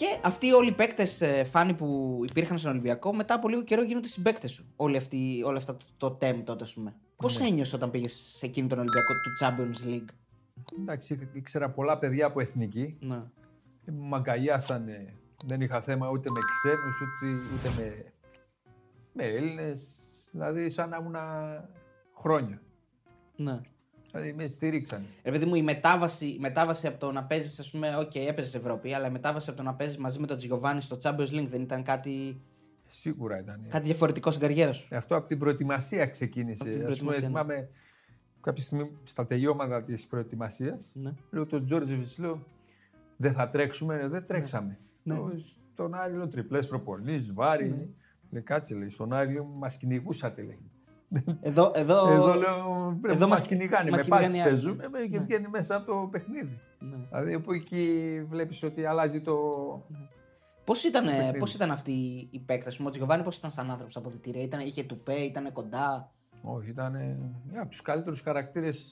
Και αυτοί όλοι οι παίκτες, Φάνη, που υπήρχαν στον Ολυμπιακό, μετά από λίγο καιρό γίνονται συμπαίκτες σου. Όλα αυτά το τέμ τότε, ας πούμε. Πώς ένιωσες όταν πήγες σε εκείνη τον Ολυμπιακό του Champions League? Εντάξει, ήξερα πολλά παιδιά από εθνική. Ναι. Μ' αγκαλιάσανε. Δεν είχα θέμα ούτε με ξένους, ούτε με Έλληνες. Δηλαδή, σαν να ήμουν χρόνια. Ναι. Δηλαδή με στηρίξαν. Ρε παιδί μου, η μετάβαση από το να παίζεις, ας πούμε, έπαιζες Ευρώπη, αλλά η μετάβαση από το να παίζεις μαζί με τον Τζιοβάνι στο Champions League δεν ήταν κάτι. Σίγουρα ήταν. Κάτι διαφορετικό στην καριέρα σου. Αυτό από την προετοιμασία ξεκίνησε. Ας πούμε, θυμάμαι κάποια στιγμή στα τελειώματα της προετοιμασίας, ναι. Λέω τον Τζόρτζεβιτς, λέω δεν θα τρέξουμε, δεν τρέξαμε. Ναι. Λέω, στον Άρη, λέω τριπλές προπονήσεις, βάρη. Ναι. Λέει, κάτσε, λέει, στον Άρη μας κυνηγούσατε, λέει. Εδώ λέω, πρέπει να μας κυνηγάνε. Με πάση παίζουμε και βγαίνει μέσα από το παιχνίδι. Ναι. Δηλαδή από εκεί βλέπεις ότι αλλάζει το. Ναι. Πώς ήταν αυτή η παίκταση, ο Τζιοβάνι, πώς ήταν σαν άνθρωπος στα αποδυτήρια, είχε τουπέ, ήταν κοντά? Όχι, ήταν από τους καλύτερους χαρακτήρες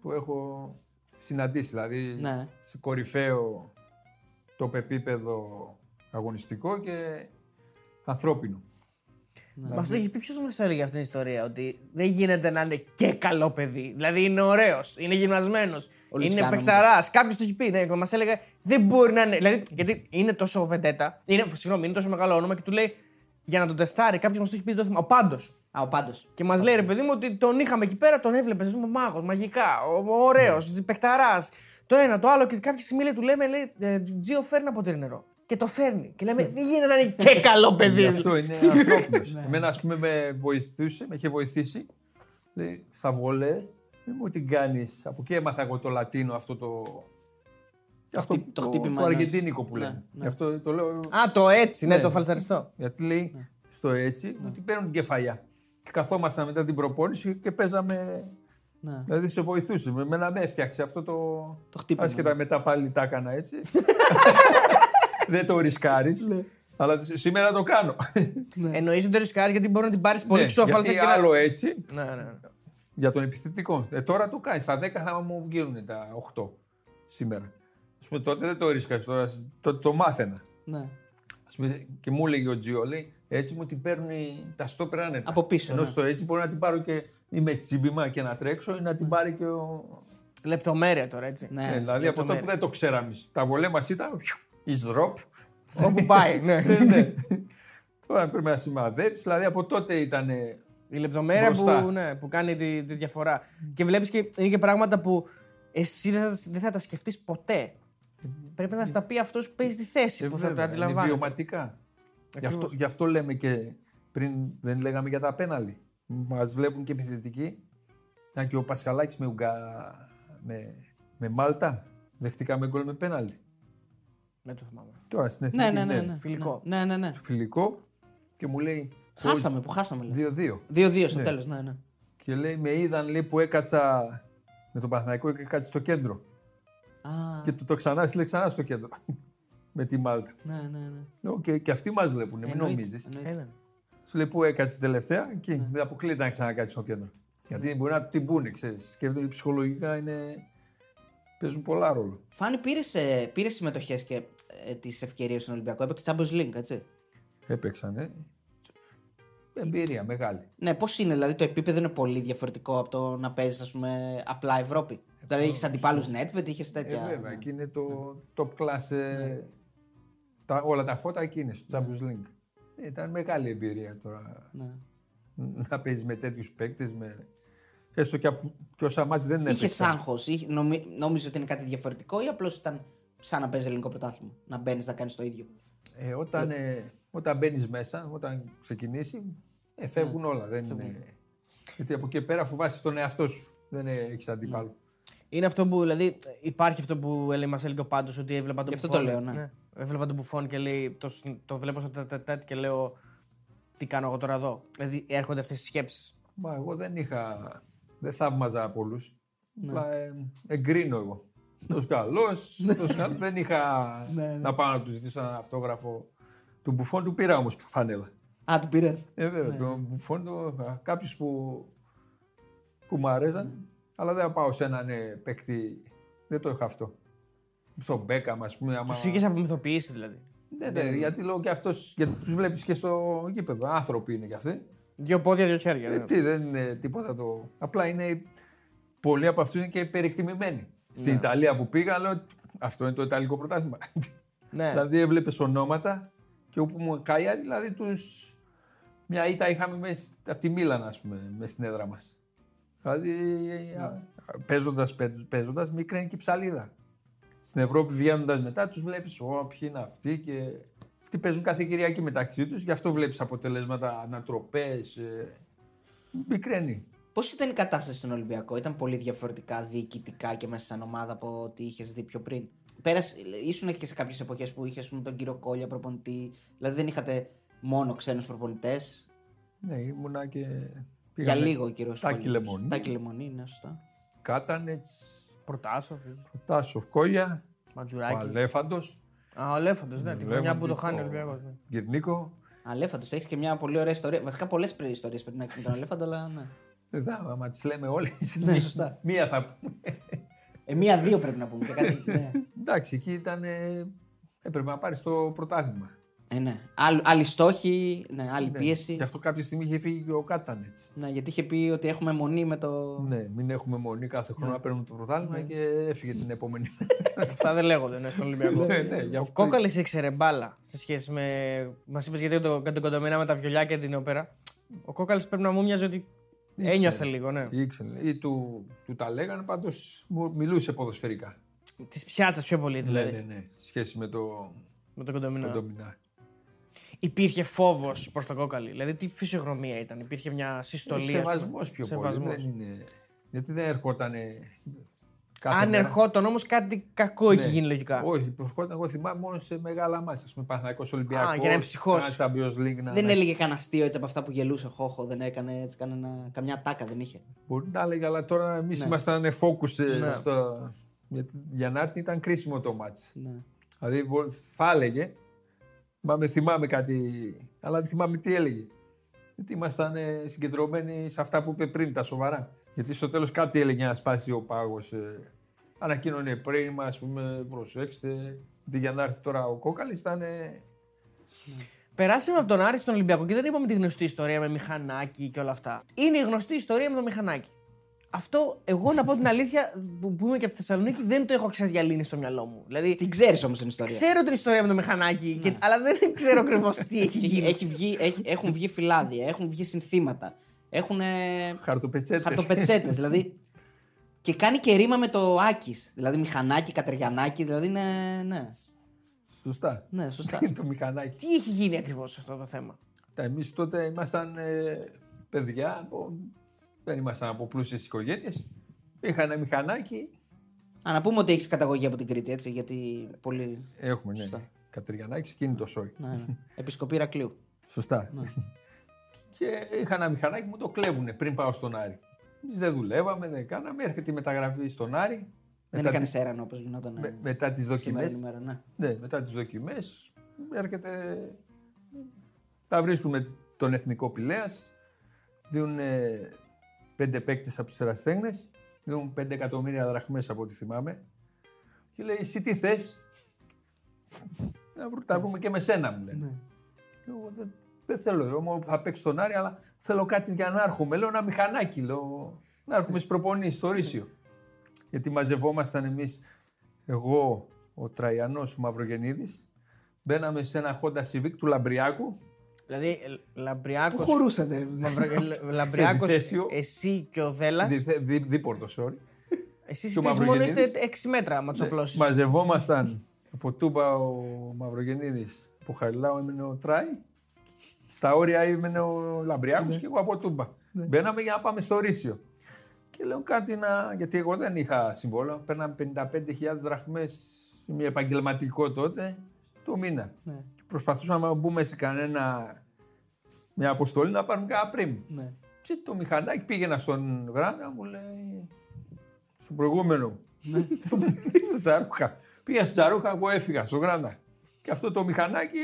που έχω συναντήσει. Δηλαδή ναι. Σε κορυφαίο το επίπεδο αγωνιστικό και ανθρώπινο. Ναι. Μας το έχει πει ποιος μας το έλεγε αυτή την ιστορία, ότι δεν γίνεται να είναι και καλό παιδί. Δηλαδή είναι ωραίος, είναι γυμνασμένος, είναι παικταράς. Κάποιος το έχει πει, ναι, μας έλεγε δεν μπορεί να είναι. Δηλαδή, γιατί είναι τόσο βεντέτα, είναι τόσο μεγάλο όνομα και του λέει για να τον τεστάρει. Κάποιος μας το έχει πει το θέμα, ο Πάντος. Και μας λέει ρε παιδί μου ότι τον είχαμε εκεί πέρα, τον έβλεπες, μάγος, μαγικά, ωραίος, ναι. Παικταράς. Το ένα, το άλλο και κάποια στιγμή του λέμε, λέει Τζιο, φέρνει ένα ποτήρι νερό. Και το φέρνει. Και λέμε, δεν γίνεται να είναι και καλό παιδί. Αυτό είναι ανθρώπινος. Εμένα, ας πούμε, με είχε βοηθήσει. Λέει, Σαββολέ, μην μου την κάνεις. Από εκεί έμαθα εγώ το λατίνο, αυτό το χτύπημα. Το αργεντίνικο που λέμε. Αυτό το λέω. Α, το έτσι, ναι, το φαλτσαριστό. Γιατί λέει, στο έτσι, ότι παίρνουν την κεφαλιά. Και καθόμασταν μετά την προπόνηση και παίζαμε. Δηλαδή σε βοηθούσε. Εμένα με έφτιαξε αυτό το χτύπημα. Άσχετα μετά πάλι τα έκανα έτσι. Δεν το ρισκάρεις, αλλά σήμερα το κάνω. Εννοείς ότι το ρισκάρεις γιατί μπορεί να την πάρεις πολύ ξόφαλτα. Γιατί άλλο έτσι, για τον επιθετικό. Τώρα το κάνεις, στα 10 θα μου βγαίνουν τα 8 σήμερα. Ας πούμε τότε δεν το ρίσκαρες, τότε το μάθαινα. Και μου έλεγε ο Τζιο, έτσι μου την παίρνει τα στόπερα άνετα. Από πίσω. Ενώ στο έτσι μπορεί να την πάρω και με τσίμπημα και να τρέξω ή να την πάρει και ο... Λεπτομέρεια τώρα έτσι. Δηλαδή από τότε που δεν το ξέραμε. Τα βολέ μας ήταν... Ισροπ. Όπου πάει, ναι. Τώρα πρέπει να σημαδέψεις, δηλαδή από τότε ήταν η λεπτομέρεια που κάνει τη διαφορά. Και βλέπεις και είναι και πράγματα που εσύ δεν θα τα σκεφτείς ποτέ. Πρέπει να στα πει αυτός που παίζει τη θέση που θα τα αντιλαμβάνει. Είναι βιωματικά. Γι' αυτό λέμε και πριν δεν λέγαμε για τα πέναλτι. Μας βλέπουν και επιθετικοί. Να και ο Πασχαλάκης με Μάλτα δεχτήκαμε γκολ με πέναλτι. Δεν το θυμάμαι. Τώρα στην εθνική, ναι. Φιλικό. Ναι. Φιλικό και μου λέει. Χάσαμε. 2-2 στο τέλος, ναι. Και λέει, με είδαν που έκατσα με τον Παναθηναϊκό και έκατσα στο κέντρο. Και το ξανά στο κέντρο. Με τη Μάλτα. Ναι. Και αυτοί μας βλέπουν, μην νομίζεις. Σου λέει, πού έκατσε τελευταία και δεν αποκλείεται να ξανακάτσει στο κέντρο. Γιατί μπορεί να την πούνε, ξέρεις. Και ψυχολογικά είναι. Παίζουν πολλά ρόλο. Φάνη, πήρες συμμετοχές και τις ευκαιρίες στον Ολυμπιακό. Έπαιξε Champions League, έτσι. Έπαιξανε. Εμπειρία μεγάλη. Ναι, πώς είναι, δηλαδή το επίπεδο είναι πολύ διαφορετικό από το να παίζεις, ας πούμε, απλά Ευρώπη. Δηλαδή είχες αντιπάλους Netflix, είχες τέτοια. Βέβαια, εκεί είναι το top class. Όλα τα φώτα εκεί είναι στο Champions League. Ήταν μεγάλη εμπειρία τώρα. Ναι. Να παίζεις με τέτοιους παίκτες. Έστω και όσα μάτς δεν έπαιξε. Είχες άγχος, νόμιζες ότι είναι κάτι διαφορετικό ή απλώς ήταν σαν να παίζεις ελληνικό πρωτάθλημα, να μπαίνεις να κάνεις το ίδιο? Όταν μπαίνεις μέσα, όταν ξεκινήσει, φεύγουν όλα. Δεν είναι... Γιατί από εκεί πέρα φοβάσαι τον εαυτό σου, δεν έχεις αντίπαλο. Είναι αυτό που, δηλαδή, υπάρχει αυτό που μας έλεγε ο Πάντος, ότι έβλεπα τον Μπουφόν. Αυτό το λέω, ναι. Έβλεπα τον Μπουφόν και λέει, το βλέπω στο τέτ και λέω, τι κάνω εγώ τώρα εδώ. Δηλαδή έρχονται αυτές τις σκέψεις. Μα εγώ δεν είχα. Δεν θαύμαζα πολλούς. Αλλά εγκρίνω εγώ. Τόσο καλός. Δεν είχα να πάω να του ζητήσω έναν αυτόγραφο. Του Μπουφόν του πήρα όμως φανέλα. Α, του πήρες. Βέβαια. Τον Μπουφόν, κάποιους που μου αρέσαν. Αλλά δεν θα πάω σε έναν παίκτη. Δεν το είχα αυτό. Στον Μπέκαμ, ας πούμε. Τους είχες απομυθοποιήσει δηλαδή. Ναι, γιατί λέω και αυτός, γιατί τους βλέπεις και στο γήπεδο. Άνθρωποι είναι κι αυτοί. Δύο πόδια, δύο χέρια. Ναι. Δεν είναι τίποτα το. Απλά είναι. Πολλοί από αυτούς είναι και υπερεκτιμημένοι. Στην Ιταλία που πήγα, λέω, αυτό είναι το Ιταλικό πρωτάθλημα. Ναι. Δηλαδή έβλεπες ονόματα και όπου μου καεί, δηλαδή τους. Μια ήττα είχαμε μες, από τη Μίλαν, ας πούμε, μες στην έδρα μας. Δηλαδή, παίζοντας, μικραίνει και η ψαλίδα. Στην Ευρώπη βγαίνοντας μετά, τους βλέπεις, ποιοι είναι αυτοί και αυτοί παίζουν κάθε Κυριακή μεταξύ τους, γι' αυτό βλέπεις αποτελέσματα, ανατροπές, μικραίνει. Πώς ήταν η κατάσταση στον Ολυμπιακό, ήταν πολύ διαφορετικά διοικητικά και μέσα σαν ομάδα από ό,τι είχες δει πιο πριν? Ήσουν και σε κάποιες εποχές που είχες τον κύριο Κόλια προπονητή, δηλαδή δεν είχατε μόνο ξένους προπονητές? Ναι, ήμουνα και. Για λίγο ο κύριος Τάκη Λεμονή. Τάκη Λεμονή, ναι, σωστά. Κάτανετς. Προτάσοφ. Κόλια. Ματζουράκη. Αλέφαντος. Αλέφαντος, ναι, την χρονιά που το χάνει ο Ολυμπιακός. Γερνίκο. Αλέφαντος, έχεις και μια πολύ ωραία ιστορία. Βασικά πολλές ιστορίες πρέπει να έχεις με τον Αλέφαντο, αλλά ναι. Δεν θα, μα τις λέμε όλες. Ναι, σωστά. Μία θα πούμε. Μία-δύο πρέπει να πούμε. Εντάξει, εκεί ήταν. Έπρεπε να πάρεις το πρωτάθλημα. Ναι. Άλλη στόχη, ναι, άλλη πίεση. Γι' αυτό κάποια στιγμή είχε φύγει και ο Κάτανετς. Ναι, γιατί είχε πει ότι έχουμε μονή με το. Ναι, μην έχουμε μονή κάθε χρόνο να παίρνουμε το πρωτάθλημα και έφυγε την επόμενη. Αυτά δεν λέγονται, ναι, στον Ολυμπιακό. Ο Κόκκαλης ήξερε μπάλα σε σχέση με. Μας είπες γιατί τον Κοντομηνά με τα βιολιά και την όπερα. Ο Κόκκαλης πρέπει να μου μοιάζει ότι. Ένιωθε λίγο, ναι. Ήξερε. Ή του τα λέγανε, πάντως μιλούσε ποδοσφαιρικά. Τη πιάτσα πιο πολύ δηλαδή. Ναι, σχέση με τον Κοντομηνά. Υπήρχε φόβος προς τον Κόκκαλη, δηλαδή τι φυσιογνωμία ήταν, υπήρχε μια συστολή. Σεβασμός πιο πολύ, δεν είναι. Γιατί δεν ερχόταν κάθε. Αν ερχόταν όμως κάτι κακό είχε γίνει λογικά. Όχι, ερχόταν, εγώ θυμάμαι, μόνο σε μεγάλα μάτσα. Ας πούμε Παναθηναϊκός, Ολυμπιακός. Για να είναι ψυχός. Τσάμπιονς Λιγκ. Δεν έλεγε κανένα αστείο έτσι από αυτά που γελούσε χόχο, δεν έκανε έτσι καμιά τάκα, δεν είχε. Μπορεί να έλεγε, αλλά τώρα εμείς ήμασταν φόκους. Για να έρθει ήταν κρίσιμο το μάτς. Δηλαδή θα έλεγε. Μα θυμάμαι κάτι, αλλά δεν θυμάμαι τι έλεγε. Γιατί ήμασταν συγκεντρωμένοι σε αυτά που είπε πριν, τα σοβαρά. Γιατί στο τέλος κάτι έλεγε να σπάσει ο πάγος. Ανακοίνωνε πριν, ας πούμε, προσέξτε. Γιατί για να έρθει τώρα ο Κόκκαλης ήταν. Περάσαμε από τον Άρη στον Ολυμπιακό και δεν είπαμε τη γνωστή ιστορία με Μηχανάκη και όλα αυτά. Είναι η γνωστή ιστορία με τον Μηχανάκη. Αυτό, εγώ να πω την αλήθεια, που είμαι και από τη Θεσσαλονίκη, δεν το έχω ξεδιαλύνει στο μυαλό μου. Δηλαδή, την ξέρεις όμως την ιστορία. Ξέρω την ιστορία με το Μηχανάκι, αλλά δεν ξέρω ακριβώς τι έχει γίνει. Έχουν βγει φυλάδια, έχουν βγει συνθήματα, έχουν. Χαρτοπετσέτες. Δηλαδή. Και κάνει και ρήμα με το Άκης. Δηλαδή, Μηχανάκι, Κατεργιαννάκη, δηλαδή είναι. Ναι. Σωστά. Ναι, σωστά. Το Μηχανάκι. Τι έχει γίνει ακριβώς αυτό το θέμα? Εμείς τότε ήμασταν παιδιά. Δεν ήμασταν από πλούσιες οικογένειες. Είχα ένα μηχανάκι. Να πούμε ότι έχεις καταγωγή από την Κρήτη, έτσι, γιατί πολύ. Έχουμε, ναι. Κατεργιαννάκης, κίνητο σόι. Ναι. Επισκοπή Ηρακλείου. Σωστά. Ναι. Και είχα ένα μηχανάκι, μου το κλέβουνε πριν πάω στον Άρη. Εμείς δεν δουλεύαμε, δεν κάναμε. Έρχεται η μεταγραφή στον Άρη. Δεν έκανε έρανο όπως γινόταν. Μετά τις δοκιμές. Ναι, μετά τις δοκιμές. Έρχεται. Τα βρίσκουμε τον Εθνικό Πηλέας. Δίνουν 5 παίκτες από τους Εραστέγνες, δίνουν 5 εκατομμύρια δραχμές από ό,τι θυμάμαι. Και λέει, εσύ τι θες? Τα βρούμε και με σένα, μου λένε. Λέω, δεν θέλω, θα παίξω τον Άρη, αλλά θέλω κάτι για να έρχομαι. Λέω, ένα μηχανάκι, να έρχομαι στις προπονήσεις στο Ρήσιο. Γιατί μαζευόμασταν εμείς, εγώ, ο Τραϊανός, ο Μαυρογενίδης, μπαίναμε σε ένα Honda Civic του Λαμπριάκου. Δηλαδή, Λαμπριάκος. Πού χωρούσατε? Λαμπριάκος, εσύ και ο Δέλλας. Δίπορτο, sorry. Εσείς οι τρεις μόνο είστε 6 μέτρα, ματσοπλώσεις. Μαζευόμασταν από Τούμπα ο Μαυρογενίδης, από Χαριλάου έμεινε ο Τράι, στα όρια έμεινε ο Λαμπριάκος και εγώ από Τούμπα. Μπαίναμε για να πάμε στο Ρήσιο. Και λέω κάτι να. Γιατί εγώ δεν είχα συμβόλαιο. Παίρναμε 55.000 δραχμές, μια επαγγελματικό τότε, το μήνα. Προσπαθούσαμε να μπούμε σε μια αποστολή να πάρουμε κάνα πριν. Ναι. Και το μηχανάκι πήγαινα στον Γραντα, μου λέει. Στον προηγούμενο. Ναι. Στα Τσαρούχα. Πήγα στα Τσαρούχα, εγώ έφυγα στον Γραντα. Και αυτό το μηχανάκι.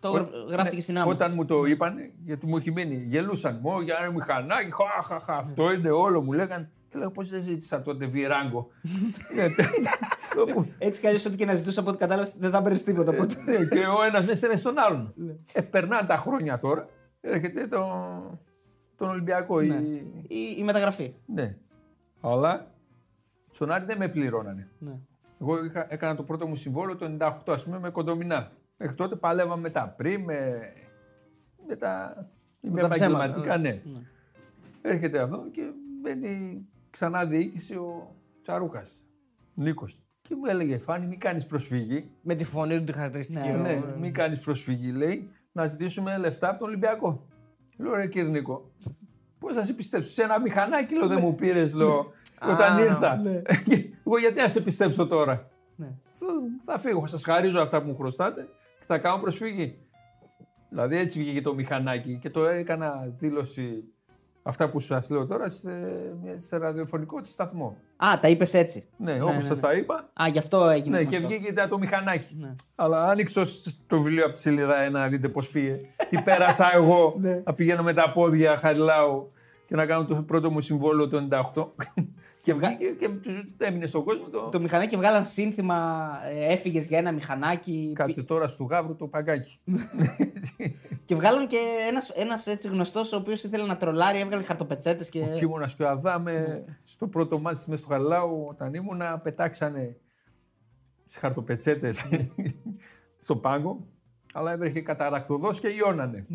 Το γράφτηκε στην άμμο. Όταν μου το είπαν, γιατί μου έχει μείνει, γελούσαν. Μου για ένα μηχανάκι, χαχαχα. Αυτό είναι όλο, μου λέγανε. Και λέω, πώς δεν ζήτησα τότε βιράγκο. Έτσι κι αλλιώς, ό,τι και να ζητούσα από ό,τι κατάλαβα, δεν θα παίρνει τίποτα. Και ο ένας δεν στερεύει τον άλλον. Περνάνε τα χρόνια τώρα, έρχεται τον Ολυμπιακό. Η μεταγραφή. Ναι. Αλλά στον Άρη δεν με πληρώνανε. Εγώ έκανα το πρώτο μου συμβόλαιο το 98, ας πούμε, με Κοντομηνά. Εκ τότε παλεύαμε με τα πρι, με τα επαγγελματικά. Ναι. Έρχεται αυτό και μπαίνει ξανά διοίκηση ο Τσαρούχας, Νίκο. Και μου έλεγε: Φάνη, μην κάνεις προσφυγή. Με τη φωνή του, τη χαρακτηριστική. Ναι, ναι, μην κάνεις προσφυγή. Λέει: Να ζητήσουμε λεφτά από τον Ολυμπιακό. Λέω: Ρε κύριε Νίκο, πώς θα σε πιστέψω? Σε ένα μηχανάκι δεν μου πήρες, λέω, όταν ήρθα. Εγώ γιατί να σε πιστέψω τώρα? Θα φύγω, σας χαρίζω αυτά που μου χρωστάτε και θα κάνω προσφυγή. Δηλαδή έτσι βγήκε το μηχανάκι και το έκανα δήλωση. Αυτά που σας λέω τώρα σε ραδιοφωνικό του σταθμό. Α, τα είπες έτσι. Ναι, όπως σας τα είπα. Α, γι' αυτό έγινε. Ναι, γνωστό. Και βγήκε το μηχανάκι. Ναι. Αλλά άνοιξε το βιβλίο από τη σελίδα 1 να δείτε πώς πήγε. Τι πέρασα εγώ να πηγαίνω με τα πόδια Χαριλάου και να κάνω το πρώτο μου συμβόλαιο το 98. Και έμεινε στον κόσμο το. Το μηχανάκι βγάλαν σύνθημα, έφυγες για ένα μηχανάκι. Κάτσε τώρα στο γάβρο το παγκάκι. Και βγάλαν και ένας έτσι γνωστός ο οποίος ήθελε να τρολάρει, έβγαλε χαρτοπετσέτες. Και... Ο Κίμωνας και ο Αδάμε στο πρώτο μάτι μες στο Χαριλάου, όταν ήμουνα, πετάξανε τις χαρτοπετσέτες στο πάγκο. Αλλά έβρεχε καταρακτοδός και λιώνανε.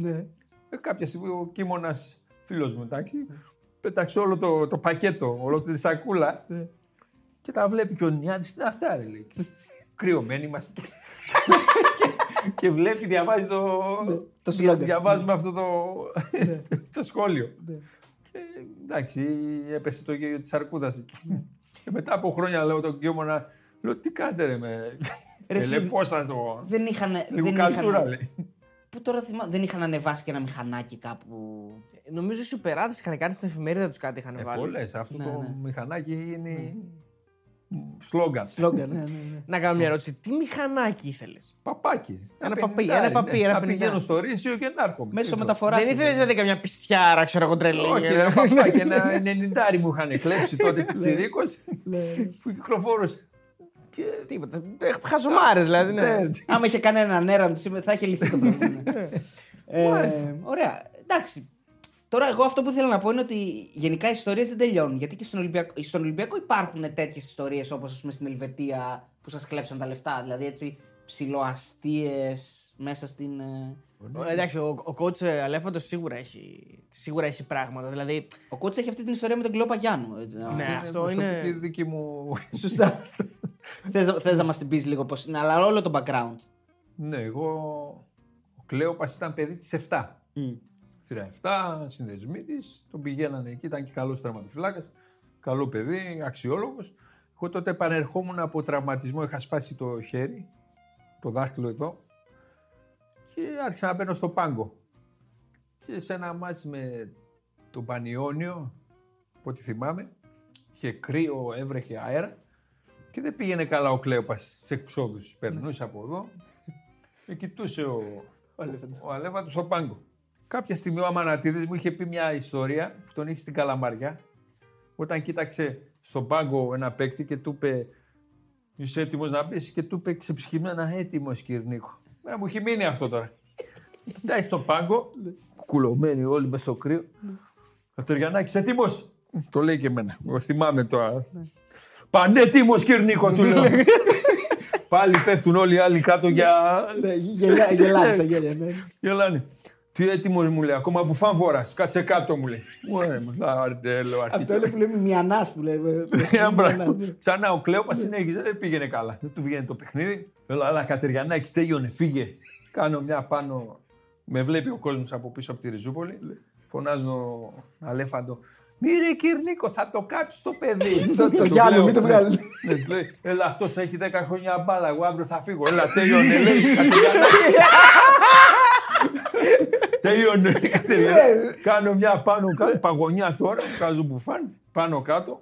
Κάποια στιγμή ο Κίμωνας, φίλος μου, εντάξει. Πέταξε όλο το πακέτο, ολόκληρη σακούλα και τα βλέπει και ο Νιάδης, είναι αυτά ρε λέει, κρυωμένοι είμαστε και βλέπει, διαβάζει το διαβάζουμε αυτό το σχόλιο και εντάξει έπεσε το γέλιο της αρκούδας και μετά από χρόνια λέω τον Κιώμονα, λέω τι κάντε ρε με, λέει πώς θα το, λίγο κατσούρα λέει. Που τώρα δεν είχαν ανεβάσει και ένα μηχανάκι κάπου. Νομίζω οι Σουπεράδες είχαν κάνει στην εφημερίδα τους κάτι. Πολλές. Αυτό το μηχανάκι είναι. Σλόγγαν. Να κάνω μια ερώτηση. Τι μηχανάκι ήθελες? Παπάκι. Ένα παπί. Να πηγαίνω στο Ρήσιο και να έρχομαι. Μέσω μεταφοράς. Δεν ήθελες να δει καμιά πιστιάρα, ξέρω εγώ τρελή? Όχι, ένα παπάκι. Ένα 90 μου είχαν κλέψει τότε πιτσιρίκος που κυκλοφόρησε. Τίποτα. Χαζομάρες δηλαδή. Ναι. Άμα είχε κάνει έναν έραντο σήμερα θα είχε λυθεί το πρόβλημα. Ωραία. Εντάξει. Τώρα, εγώ αυτό που ήθελα να πω είναι ότι γενικά οι ιστορίες δεν τελειώνουν. Γιατί και στον Ολυμπιακό υπάρχουν τέτοιες ιστορίες όπως ας πούμε στην Ελβετία που σας κλέψαν τα λεφτά. Δηλαδή έτσι ψιλοαστείες μέσα στην. Εντάξει, ο κότς Αλέφαντος σίγουρα έχει πράγματα. Δηλαδή... Ο κότς έχει αυτή την ιστορία με τον Κλεόπα Γιάννου. Ναι, αυτό είναι. Η δική μου. Σωστά. Θες να μας την πεις λίγο πώς είναι, αλλά όλο το background. Ναι, εγώ. Ο Κλεόπας ήταν παιδί της 7. Θύρα 7, συνδεσμοί της, τον πηγαίνανε εκεί, ήταν και καλός τραυματοφυλάκας. Καλό παιδί, αξιόλογος. Εγώ τότε επανερχόμουν από τραυματισμό, είχα σπάσει το χέρι, το δάχτυλο εδώ. Και άρχισα να μπαίνω στο πάγκο. Και σε ένα μάτς με τον Πανιόνιο, από ό,τι θυμάμαι, είχε κρύο, έβρεχε αέρα και δεν πήγαινε καλά ο Κλέοπας σε εξόδους. Περνούσε από εδώ και κοιτούσε ο Αλέφαντος στο πάγκο. Κάποια στιγμή ο Αμανατίδης μου είχε πει μια ιστορία που τον είχε στην Καλαμαριά, όταν κοίταξε στον πάγκο ένα παίκτη και του είπε «Είσαι έτοιμος να μπεις?» και του είπε ξεψυχημένα «Έτοιμος κύριε Νίκο». Μου έχει μείνει αυτό τώρα. Κοιτάει στον πάγκο, κουλωμένοι όλοι μες στο κρύο. Κατεργιαννάκης, έτοιμος? Το λέει και εμένα. Θυμάμαι τώρα. Πανέτοιμος κύριε Νίκο, του λέω. Πάλι πέφτουν όλοι οι άλλοι κάτω για. Γελάνε. Τι έτοιμος μου λέει, ακόμα που φαν φοράς. Κάτσε κάτω μου λέει. Αυτό είναι που λέμε μιανάς που λέμε. Ξανά ο Κλέοπας συνέχιζε, δεν πήγαινε καλά. Δεν του βγαίνει το παιχνίδι. Αλλά Κατεργιαννάκης τέλειωνε, φύγε. Κάνω μια πάνω, με βλέπει ο κόσμος από πίσω από τη Ριζούπολη. Φωνάζω Αλέφαντο. Μύρε κύριε Νίκο, θα το κάψεις το παιδί. Το Γιάννη, μην το βγάλει. Έλα, αυτός έχει 10 χρόνια μπάλα. Εγώ αύριο θα φύγω. Έλα, τέλειωνε, λέει Κατεργιαννάκη. Τέλειωνε, Κατεργιαννάκη. Κάνω μια πάνω κάτω, παγωνιά τώρα, βγάζω μπουφάν, πάνω κάτω.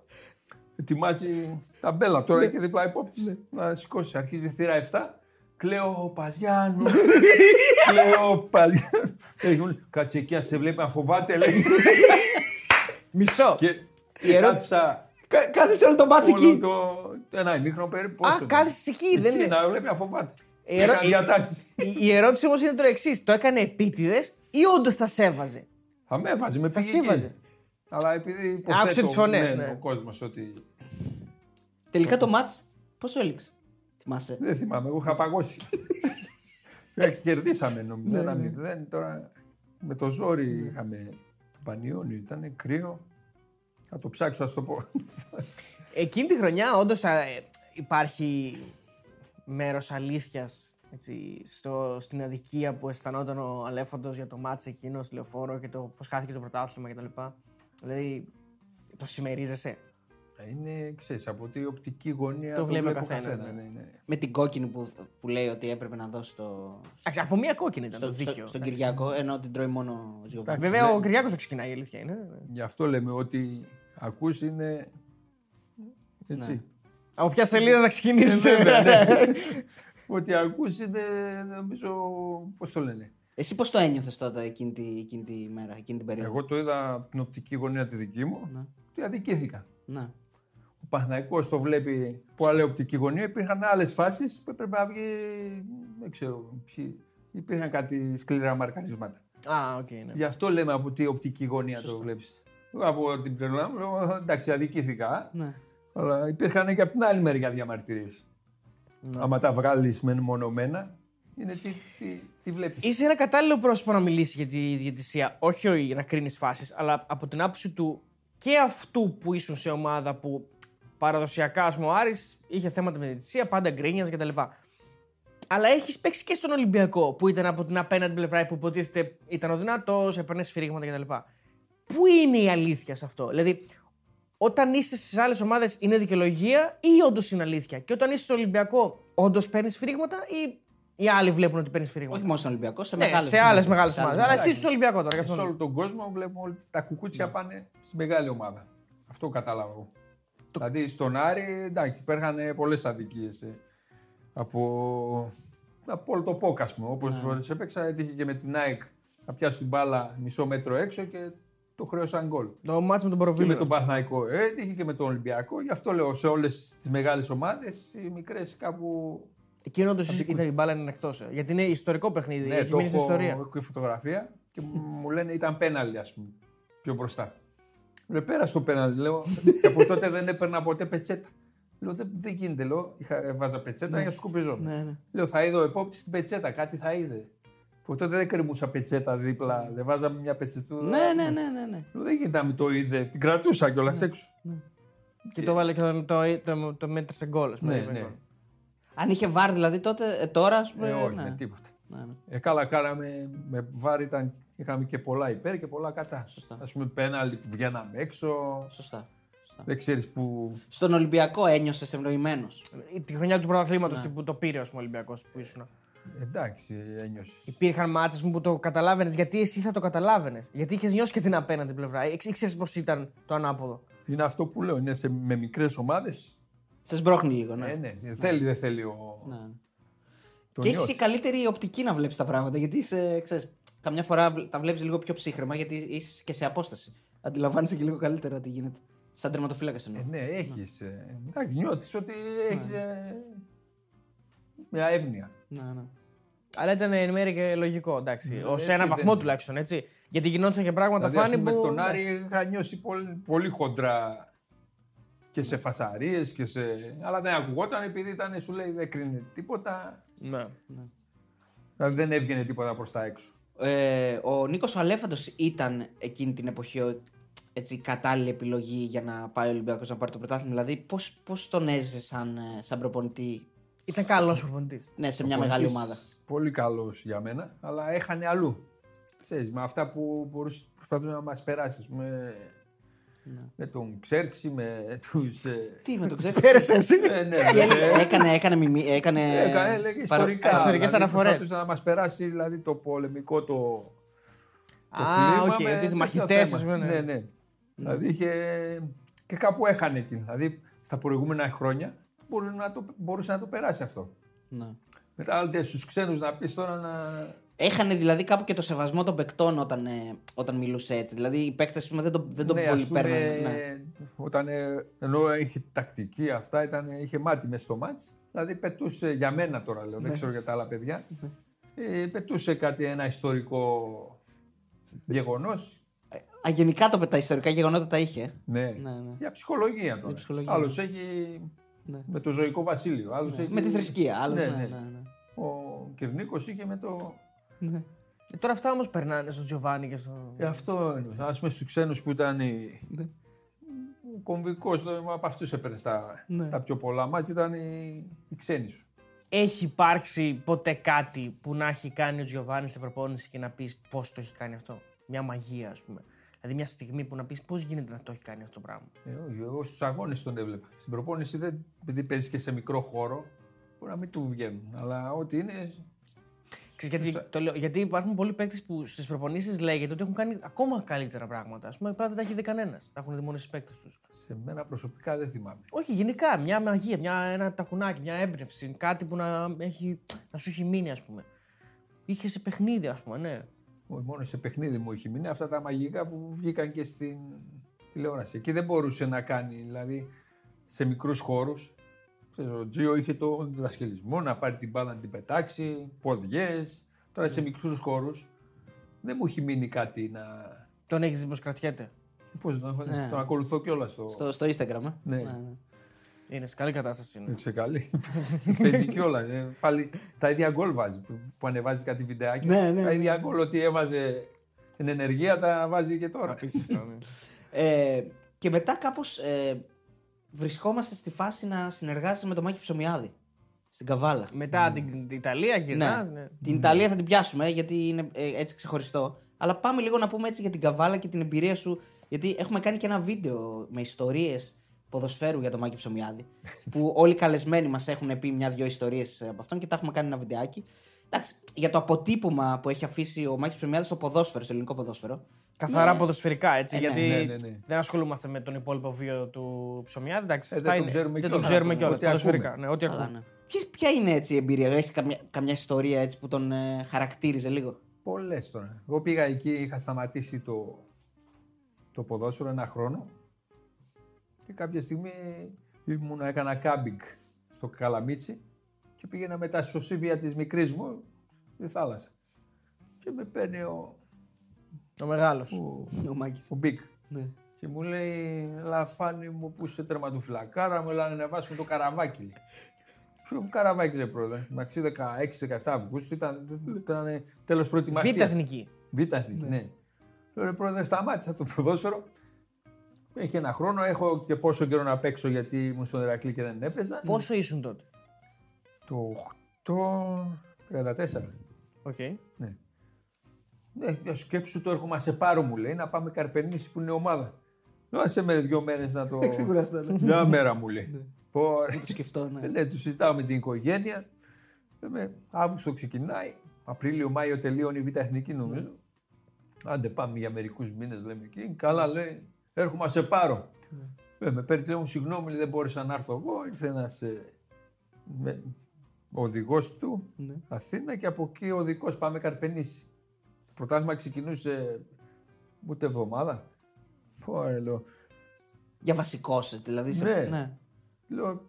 Ετοιμάζει τα μπέλα τώρα και δίπλα υπόπτυση να σηκώσει. Αρχίζει η θύρα 7. Κλεόπας Γιάννου. Κλεόπας Γιάννου. Κάτσε εκεί, ας σε βλέπει, αν φοβάται. Μισό. Και κάθισα Κάθεσε όλο το μπάτσο εκεί. Ένα ημίχρονο περίπου. Α, κάθεσε εκεί. Δεν είναι. Να βλέπει να φοβάται. Η ερώτηση όμως είναι το εξής. Το έκανε επίτηδες ή όντως τα σέβαζε? Θα με έβαζε, με πήγε. Αλλά επειδή υποθέτω ο κόσμος ότι... Τελικά το μάτς πώς έληξε? Θυμάσαι? Δεν θυμάμαι, εγώ είχα παγώσει. Κερδίσαμε νομίζω, 1-0. Τώρα με το ζόρι είχαμε το Πανιόνιο, ήταν κρύο. Θα το ψάξω, θα το πω. Εκείνη τη χρονιά όντως υπάρχει μέρος αλήθειας στην αδικία που αισθανόταν ο Αλέφαντος για το μάτς εκείνο στο Λεωφόρο και το πώς χάθηκε το πρωτάθλημα κτλ. Δηλαδή το συμμερίζεσαι? Είναι, ξέρεις, από τη οπτική γωνία το βλέπει ο καθένας. Ναι. Ναι. Με την κόκκινη που λέει ότι έπρεπε να δώσει το... Από μία κόκκινη ήταν το δίκιο. Στον Κυριακό, ενώ την τρώει μόνο ο Τζιοβάνι. Βέβαια ο Κυριακός το ξεκινάει, η αλήθεια είναι. Γι' αυτό λέμε ότι ακούς είναι... Έτσι. Ναι. Από ποια σελίδα θα ξεκινήσεις? Ότι ακούς είναι, νομίζω, πώς το λένε. Εσύ πώς το ένιωθες τότε εκείνη τη μέρα, εκείνη την περίοδο? Εγώ το είδα την οπτική γωνία τη δική μου, ναι. Και αδικήθηκα. Ναι. Ο Παναθηναϊκός το βλέπει από άλλη οπτική γωνία. Υπήρχαν άλλες φάσεις που έπρεπε να βγει. Δεν ξέρω. Υπήρχαν κάτι σκληρά μαρκαρίσματα. Ναι. Γι' αυτό λέμε από τι οπτική γωνία. Σωστά. Το βλέπεις. Από την πλευρά μου λέω εντάξει, αδικήθηκα. Ναι. Αλλά υπήρχαν και από την άλλη μεριά διαμαρτυρίες. Ναι. Άμα τα βγάλεις μεμονωμένα, είναι τι βλέπεις. Είσαι ένα κατάλληλο πρόσωπο να μιλήσει για τη διαιτησία. Όχι για να κρίνεις φάσεις, αλλά από την άποψη του. Και αυτού που ήσουν σε ομάδα που παραδοσιακά, ας πούμε, ο Άρης είχε θέματα με διαιτησία, πάντα γκρίνιαζε κτλ. Αλλά έχεις παίξει και στον Ολυμπιακό που ήταν από την απέναντι πλευρά που υποτίθεται ήταν ο δυνατός, έπαιρνε σφυρίγματα κτλ. Πού είναι η αλήθεια σε αυτό? Δηλαδή, όταν είσαι στις άλλες ομάδες είναι δικαιολογία ή όντως είναι αλήθεια? Και όταν είσαι στον Ολυμπιακό, όντως παίρνεις σφυρίγματα ή οι άλλοι βλέπουν ότι παίρνεις σφυρίγματα? Όχι μόνο στον Ολυμπιακό, σε άλλες μεγάλες ομάδες. Αλλά εσύ στον Ολυμπιακό τώρα. Σε όλο τον κόσμο βλέπουμε ότι τα κουκούτσια πάνε στη μεγάλη ομάδα. Αυτό κατάλαβα εγώ. Δηλαδή στον Άρη, εντάξει, υπήρχαν πολλές αδικίες. Από όλο το πόκασμο. Όπως έπαιξα, έτυχε και με την ΑΕΚ να πιάσει την μπάλα μισό μέτρο έξω και το χρέωσαν γκολ. Το μάτς με τον Προβίλιο. Με τον Παναθηναϊκό έτυχε και με τον Ολυμπιακό. Γι' αυτό λέω σε όλες τις μεγάλες ομάδες, οι μικρές κάπου. Εκείνο όντως ήταν η μπάλα είναι εκτός. Γιατί είναι ιστορικό παιχνίδι. Ναι, έχει μείνει στην ιστορία. Έχω και φωτογραφία και μου λένε ήταν πέναλτι, ας πούμε. Πιο μπροστά. Λέω πέρα στο πέναλτι, λέω. Και από τότε δεν έπαιρνα ποτέ πετσέτα. Λέω δεν γίνεται, λέω. Βάζα πετσέτα για σκουπιζό. Ναι. Λέω θα είδω επόπτη στην πετσέτα, κάτι θα είδε. Από τότε δεν κρεμούσα πετσέτα δίπλα, δεν βάζαμε μια πετσετούδα. Ναι. Λέω δεν γίνεται να μην το είδε. Την κρατούσα κιόλας έξω. Ναι. Και το βάλε και το μέτρησε γκολ. Αν είχε βάρ δηλαδή τότε, τώρα ας πούμε. Όχι, με τίποτα. Καλά κάναμε, με βάρ είχαμε και πολλά υπέρ και πολλά κατά. Σωστά. Ας πούμε πέναλτι που βγαίναμε έξω. Σωστά. Δεν ξέρεις που... Στον Ολυμπιακό ένιωσες ευνοημένος? Τη χρονιά του πρωταθλήματος που το πήρε ο Ολυμπιακός που ήσουν. Εντάξει, ένιωσες. Υπήρχαν μάτσες που το καταλάβαινες, γιατί εσύ θα το καταλάβαινες. Γιατί είχες νιώσει και την απέναντι πλευρά. Ήξερες πώς ήταν το ανάποδο. Είναι αυτό που λέω, είναι με μικρές ομάδες. Σε σμπρώχνει λίγο, ναι. Θέλει, δεν θέλει ο. Ναι. Και έχεις η καλύτερη οπτική να βλέπεις τα πράγματα. Γιατί είσαι, ξέρεις, καμιά φορά τα βλέπεις λίγο πιο ψύχραιμα, γιατί είσαι και σε απόσταση. Αντιλαμβάνεσαι και λίγο καλύτερα τι γίνεται. Σαν τερματοφύλακα εννοώ. Έχεις. Εντάξει, νιώθεις ότι έχεις. Μια εύνοια. Ναι. Αλλά ήταν εν μέρει και λογικό, εντάξει. Σε έναν βαθμό τουλάχιστον, έτσι. Γιατί γινόντουσαν και πράγματα φάνη που. Με τον Άρη είχα νιώσει πολύ χοντρά. Και σε φασαρίες και σε... Αλλά δεν ακουγόταν επειδή ήταν, σου λέει, δεν κρίνει τίποτα. Ναι. Δηλαδή δεν έβγαινε τίποτα προς τα έξω. Ο Νίκος Αλέφαντος ήταν εκείνη την εποχή η κατάλληλη επιλογή για να πάει ο Ολυμπιακός να πάρει το πρωτάθλημα. Δηλαδή πώς τον έζησε σαν προπονητή? Ήταν καλός προπονητής. Ναι, σε μια μεγάλη ομάδα. Πολύ καλός για μένα, αλλά έχανε αλλού. Ξέρεις, με αυτά που προσπαθούν να μας περάσει. Με τον Ξέρξη, με τους... Τι, με τον Ξέρξη? Πέρσες! Έκανε ιστορικές αναφορές. Προσπαθούσε να μας περάσει το πολεμικό το κλίμα. Α, οκ, τις μαχητές. Ναι. Δηλαδή είχε... Και κάπου έχανε την. Δηλαδή, στα προηγούμενα χρόνια μπορούσε να το περάσει αυτό. Μετά, στους ξένους να πεις τώρα Έχανε δηλαδή κάπου και το σεβασμό των παικτών όταν μιλούσε έτσι. Δηλαδή οι παίκτες δεν τον πολύ παίρνανε. Ναι. Όταν ενώ είχε τακτική αυτά, είχε μάτι μες στο μάτς. Δηλαδή πετούσε, για μένα τώρα λέω, δεν ξέρω για τα άλλα παιδιά, πετούσε ένα ιστορικό γεγονός. Αγενικά τα ιστορικά γεγονότα τα είχε. Ναι. Για ψυχολογία τώρα. Άλλος έχει με το ζωικό βασίλειο. Έχει... Με τη θρησκεία. Άλλος, ναι. Ο Κυρνίκος είχε με το... Ναι. Τώρα αυτά όμως περνάνε στο Τζιοβάνι και στο... Αυτό εννοώ. Ας πούμε στους ξένους που ήταν κομβικός, από αυτούς έπαιρνες τα πιο πολλά μάτς, ήταν οι ξένοι σου. Έχει υπάρξει ποτέ κάτι που να έχει κάνει ο Τζιοβάνι σε προπόνηση και να πεις πώς το έχει κάνει αυτό? Μια μαγεία, ας πούμε. Δηλαδή μια στιγμή που να πεις πώς γίνεται να το έχει κάνει αυτό το πράγμα. Εγώ στους αγώνες τον έβλεπα. Στην προπόνηση δεν παίζεις και σε μικρό χώρο. Μπορεί να μην του βγαίνουν, αλλά ό,τι είναι... Γιατί υπάρχουν πολλοί παίκτες που στις προπονήσεις λέγεται ότι έχουν κάνει ακόμα καλύτερα πράγματα. Ας πούμε, πράγματα δεν τα έχει δει κανένας. Τα έχουν δει μόνο οι παίκτες τους. Σε μένα προσωπικά δεν θυμάμαι. Όχι, γενικά. Μια μαγεία, ένα τακουνάκι, μια έμπνευση. Κάτι που να σου έχει μείνει, ας πούμε. Είχε σε παιχνίδι, ας πούμε, ναι. Όχι, μόνο σε παιχνίδι μου είχε μείνει. Αυτά τα μαγικά που βγήκαν και στην τηλεόραση. Εκεί δεν μπορούσε να κάνει, δηλαδή, σε μικρούς χώρους. Ο Τζιο είχε τον διδασκελισμό να πάρει την μπάλα να την πετάξει, ποδιές. Τώρα σε μικρούς χώρους δεν μου έχει μείνει κάτι να. Τον έχεις δει πως κρατιέται. Πώς τον ακολουθώ κιόλας στο Instagram. Ναι. Είναι σε καλή κατάσταση. Είναι σε καλή. Παίζει κιόλας. Πάλι τα ίδια γκολ βάζει που ανεβάζει κάτι βιντεάκι. Τα ίδια γκολ ότι έβαζε την ενεργεία τα βάζει και τώρα. Και μετά κάπως. Βρισκόμαστε στη φάση να συνεργάζεσαι με τον Μάκη Ψωμιάδη στην Καβάλα. Μετά την Ιταλία γυρνάς. Ναι. Την Ιταλία θα την πιάσουμε γιατί είναι έτσι ξεχωριστό. Αλλά πάμε λίγο να πούμε έτσι για την Καβάλα και την εμπειρία σου. Γιατί έχουμε κάνει και ένα βίντεο με ιστορίες ποδοσφαίρου για τον Μάκη Ψωμιάδη. Που όλοι οι καλεσμένοι μας έχουν πει μια-δυο ιστορίες από αυτόν και τα έχουμε κάνει ένα βιντεάκι. Εντάξει, για το αποτύπωμα που έχει αφήσει ο Μάκης Ψωμιάδης στο ποδόσφαιρο, στο ελληνικό ποδόσφαιρο. Καθαρά ποδοσφαιρικά, έτσι. Γιατί δεν ασχολούμαστε με τον υπόλοιπο βίο του Ψωμιάδη. Εντάξει, δεν το ξέρουμε κιόλας. Ποδοσφαιρικά. Ναι, ό,τι ακούμε. Ποια είναι έτσι η εμπειρία, έχει καμιά ιστορία έτσι, που τον χαρακτήριζε λίγο? Πολλές τώρα. Εγώ πήγα εκεί, είχα σταματήσει το ποδόσφαιρο ένα χρόνο και κάποια στιγμή έκανα κάμπινγκ στο Καλαμίτσι. Και πήγαινα με τα σωσίβια της μικρής μου στη θάλασσα. Και με παίρνει ο μεγάλος, ο Μπικ. Ναι. Και μου λέει, Φάνη μου, που είσαι τερματοφυλακάρα, μου λένε να βάσουν το Καραβάκιλι. Ποιο Καραβάκιλι, πρόεδρε? Μεταξύ 16-17 Αυγούστου ήταν τέλος προετοιμασίας. Β' Εθνική, ναι. Λέω, πρόεδρε, σταμάτησα το ποδόσφαιρο. Έχει ένα χρόνο, έχω και πόσο καιρό να παίξω γιατί ήμουν στον Ηρακλή και δεν έπαιζα. Πόσο ήσουν τότε? Το 8-34. Οκ. Ναι. Για σκέψου το έρχομαι, σε πάρω μου λέει, να πάμε Καρπενήσι που είναι ομάδα. Άσε με 2 μέρες να το... Μια μέρα μου λέει. Δεν το σκεφτώ, ναι. Ναι, το συζητάω με την οικογένεια. Αύγουστο ξεκινάει, Απρίλιο-Μάιο τελείωνει η Β' Εθνική νομίζω. Άντε πάμε για μερικούς μήνες λέμε εκεί. Καλά λέει, έρχομαι, σε πάρω. Με παίρνει τηλέφωνο, συγγνώμη, δεν μπόρεσα να έρθω εγώ, ήρθε ένας ο οδηγός του, Αθήνα, και από εκεί ο οδηγός πάμε Καρπενήσι. Το πρωτάθλημα ξεκινούσε ούτε εβδομάδα. Λέω. Για βασικός, δηλαδή. Ναι. Λέω,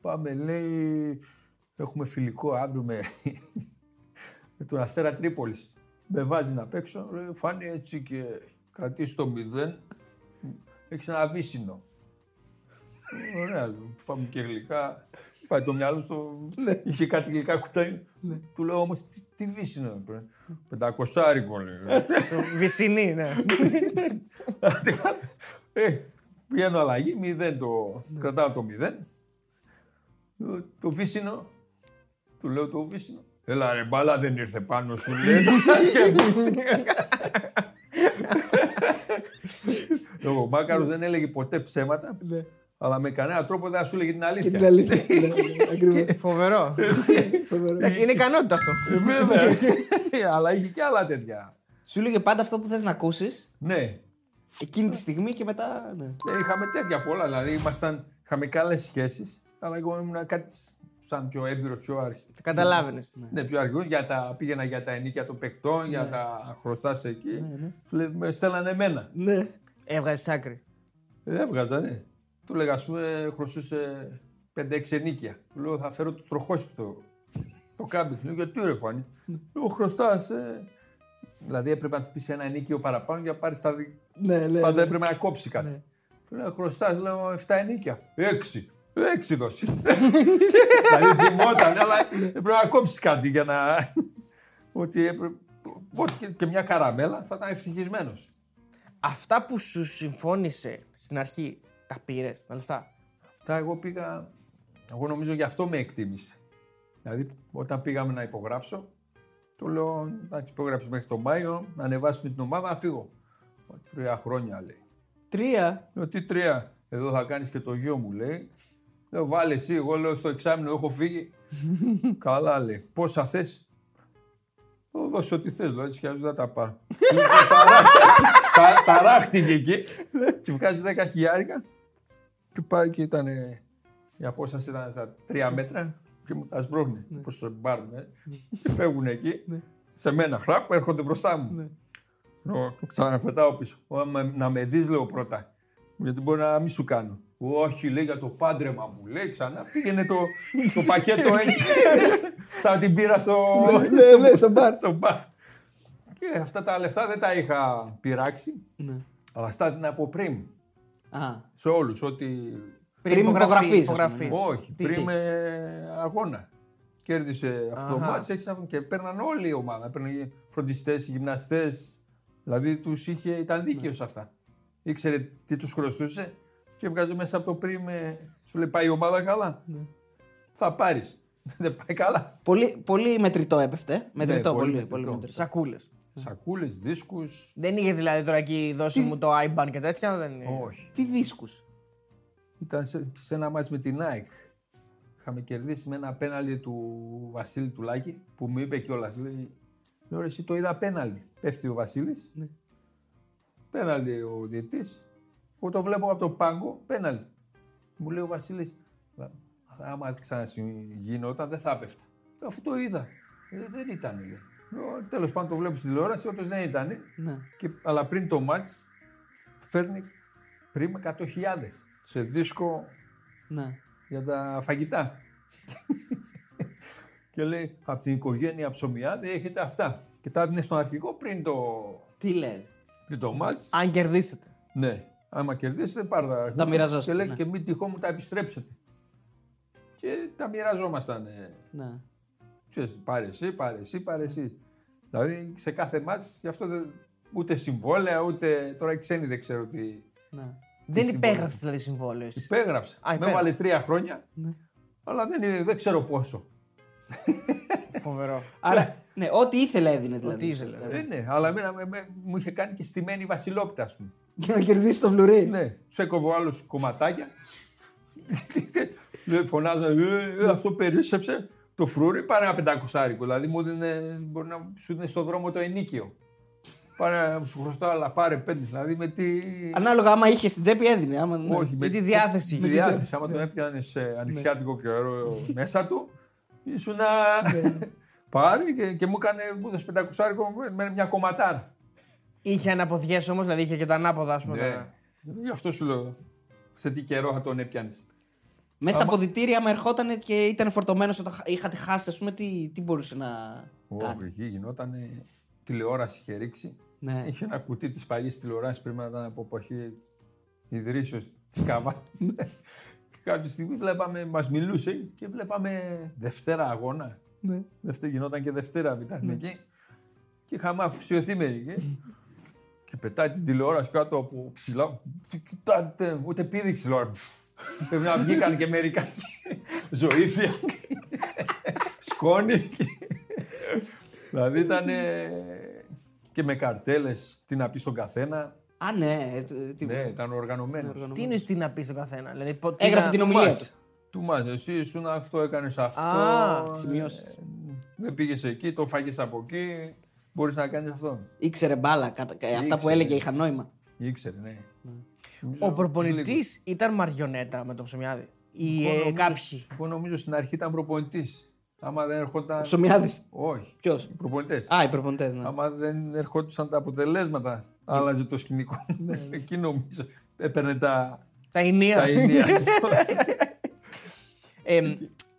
πάμε λέει, έχουμε φιλικό αύριο με τον Αστέρα Τρίπολης. Με βάζει να παίξω, λέει, Φάνη έτσι και κρατήσει το 0, έχεις ένα βύσινο. Ωραία, λέω, φάμε και γλυκά. Πάει το μυαλό στο. Είχε κάτι γλυκά κουτάκι. Του λέω όμως τι βύση είναι. 500 λέει. Βυσινή, ναι. Πηγαίνω αλλαγή, 0 το. Κρατάω το 0. Το βύσινο. Του λέω το βύσινο. Έλα ρε μπάλα, δεν ήρθε πάνω σου λέει. Ο Μάκαρος δεν έλεγε ποτέ ψέματα. Αλλά με κανένα τρόπο δεν σου λέγει την αλήθεια. Την αλήθεια. Φοβερό. Είναι ικανότητα αυτό. Βέβαια. Αλλά είχε και άλλα τέτοια. Σου λέγε πάντα αυτό που θες να ακούσεις. Ναι. Εκείνη τη στιγμή και μετά. Είχαμε τέτοια πολλά. Δηλαδή είχαμε καλές σχέσεις. Αλλά εγώ ήμουν κάτι σαν πιο έμπειρο, πιο αρχηγό. Τα καταλάβαινες. Ναι, ναι, πιο αρχηγό. Πήγαινα για τα ενίκια των παικτών, ναι, για τα χρωστά εκεί. Ναι, ναι. Στέλνανε εμένα. Ναι. Έβγαζες άκρη. Έβγαζα, ναι. Του λέγα, ας πούμε, χρωστούσε 5-6 ενίκια. Του λέω, θα φέρω το τροχόσπιτο. Το κάμπι. Λέω, γιατί ρε Φάνη. Λέω, χρωστάς. Δηλαδή έπρεπε να του πεις ένα ενίκιο παραπάνω για να πάρεις τα. Ναι, ναι, πάντα έπρεπε να κόψει κάτι. Ναι. Λέω, χρωστάς, λέω, 7 ενίκια. 6. Έξι δόση. Δηλαδή θυμόταν, αλλά έπρεπε να κόψεις κάτι για να. Ότι έπρεπε. Και μια καραμέλα θα ήταν ευτυχισμένος. Αυτά που σου συμφώνησε στην αρχή, τα πήρες, τα λεφτά? Αυτά εγώ πήγα. Εγώ νομίζω γι' αυτό με εκτίμησε. Δηλαδή όταν πήγαμε να υπογράψω, του λέω: να υπογράψω μέχρι τον Μάιο, να ανεβάσουμε την ομάδα, να φύγω. 3 χρόνια λέει. 3? Λέω, τι 3? Εδώ θα κάνεις και το γιο μου, λέει. Λέω, βάλε εσύ, εγώ λέω στο εξάμηνο έχω φύγει. Καλά, λέει. Πόσα θες? Λέω, δώσε ό,τι θες, λέω, έτσι κι αλλιώς δεν τα πάρω. Ταράχτηκε εκεί. Τη βγάζει 10 χιλιάρικα. Του πάει και ήταν. Η απόσταση ήταν στα 3 μέτρα και μου τα σμπρώχνει. Πώς το μπάρνε. Και φεύγουν εκεί. Σε μένα, χράπ, έρχονται μπροστά μου. Το ξαναφετάω πίσω. Να με δεις, λέω πρώτα. Γιατί μπορεί να μην σου κάνω. Όχι, λέει, για το πάντρεμα μου, λέει, ξανά πήγαινε το πακέτο έτσι. Σαν την πήρα στο μπαρ. Και αυτά τα λεφτά δεν τα είχα πειράξει, αλλά στάτη από πριν. Σε όλους, ότι. Πριν υπογραφής. Όχι, πριν αγώνα. Κέρδισε αυτό το μάτς και παίρναν όλη η ομάδα. Παίρναν φροντιστές, γυμναστές. Δηλαδή ήταν δίκαιος αυτά. Ήξερε τι τους χρωστούσε και βγάζει μέσα από το πριν. Σου λέει, πάει η ομάδα καλά. Ναι. Θα πάρεις. Δεν πάει καλά. Πολύ, πολύ μετρητό έπεφτε. Μετρητό, ναι, πολύ μετρητό. Σακούλες. Σακούλες, δίσκους. Δεν είχε δηλαδή τώρα εκεί δώσει μου το IBAN και τέτοια. Δεν. Όχι. Τι δίσκους? Ήταν σε ένα μάτς με την Nike. Είχαμε κερδίσει με ένα πέναλτι του Βασίλη του Λάκη που μου είπε κιόλας. Λέει, ρε, εσύ το είδα πέναλτι. Πέφτει ο Βασίλης. Ναι. Πέναλτι ο διαιτητής, εγώ το βλέπω από το πάγκο, πέναλτι. Μου λέει ο Βασίλης, άμα ξαναγινόταν δεν θα έπεφτα. Αφού το είδα, δεν ήταν. Τέλος πάντων το βλέπω στην τηλεόραση, όντως δεν ήταν. Ναι. Αλλά πριν το μάτς φέρνει πριν 100.000 σε δίσκο, ναι, για τα φαγητά. Και λέει, από την οικογένεια Ψωμιάδη έχετε αυτά. Και τα έδινε στον αρχηγό πριν το. Τι λέει? Αν κερδίσετε. Ναι, άμα κερδίσετε, πάρτα. Τα μοιραζόσαστε. Και λέει, ναι, και μην τυχόν μου τα επιστρέψετε. Και τα μοιραζόμασταν. Ναι. Ξέρεις, πάρε εσύ. Δηλαδή σε κάθε μάτς, γι' αυτό ούτε συμβόλαια, ούτε. Τώρα οι ξένοι δεν ξέρω τι. Ναι. Δεν υπέγραψε δηλαδή συμβόλαιο. Υπέγραψε. Με έβαλε 3 χρόνια, ναι, αλλά δεν ξέρω πόσο. Φοβερό. Άρα, ναι, ό,τι ήθελε έδινε δηλαδή. Ναι, αλλά εμένα μου είχε κάνει και στημένη βασιλόπιτα, ας πούμε. Για να κερδίσει το φλουρί. Ναι, σου έκοβε άλλους κομματάκια. Φωνάζα, αυτό περίσσεψε το φρούρι, πάρε ένα 500άρικο. Δηλαδή μου μπορεί να σου δίνει στον δρόμο το ενίκιο. Πάρε, σου χρωστά, αλλά πάρε 5. Δηλαδή με τι. Ανάλογα, άμα είχε στην τσέπη έδινε. Όχι, με τη διάθεση. Με τη διάθεση. Άμα τον έπιανε σε ανοιξιάτικο καιρό μέσα του. Ήσουν να πάρει και μου έκανε μπούδες 500 άρικο με μια κομματάρα. Είχε αναποδιές όμως, δηλαδή είχε και τα ανάποδα, ας πούμε. Ναι. Τώρα. Γι' αυτό σου λέω, σε τι καιρό θα τον έπιανες. Μέσα στα αποδυτήρια με ερχόταν και ήταν φορτωμένος όταν είχατε χάσει, ας πούμε, τι μπορούσε να κάνει. Εκεί γινόταν, τηλεόραση είχε ρίξει. Ναι. Είχε ένα κουτί της παλιής τηλεόρασης, πριν να ήταν από εποχή Ιδρύσεως της Καβάλας. Κάποια στιγμή βλέπαμε, μας μιλούσε και βλέπαμε Δευτέρα αγώνα. Ναι. Γινόταν και Δευτέρα βιτανική. Ναι. Και είχαμε αφουσιωθεί μερικοί. Και πετάει την τηλεόραση κάτω από ψηλά. Κοιτάτε, ούτε πήδηξε τώρα. Πρέπει να βγήκαν και μερικά. Ζωήφια. Σκόνη. Δηλαδή ήταν και με καρτέλες, τι να πει στον καθένα. Α, ναι. Ναι, ήταν οργανωμένος. Τι είναι τι να πει στον καθένα, δηλαδή. Έγραφε την ομιλία του. Του μας, εσύ ήσουν αυτό, έκανες αυτό. Α, σημειώσεις. Δεν πήγες εκεί, το φάγες από εκεί, μπορείς να κάνεις αυτό. Ήξερε μπάλα, αυτά που έλεγε είχαν νόημα. Ήξερε, ναι. Ο προπονητής ήταν μαριονέτα με τον Ψωμιάδη. κάποιοι. Εγώ νομίζω στην αρχή ήταν προπονητής. Άμα δεν έρχονταν. Ψωμιάδης. Όχι. Ποιος? Οι προπονητές. Α, οι προπονητές, ναι. Άμα δεν έρχονταν τα αποτελέσματα, άλλαζε το σκηνικό. Εκεί νομίζω έπαιρνε τα ηνία.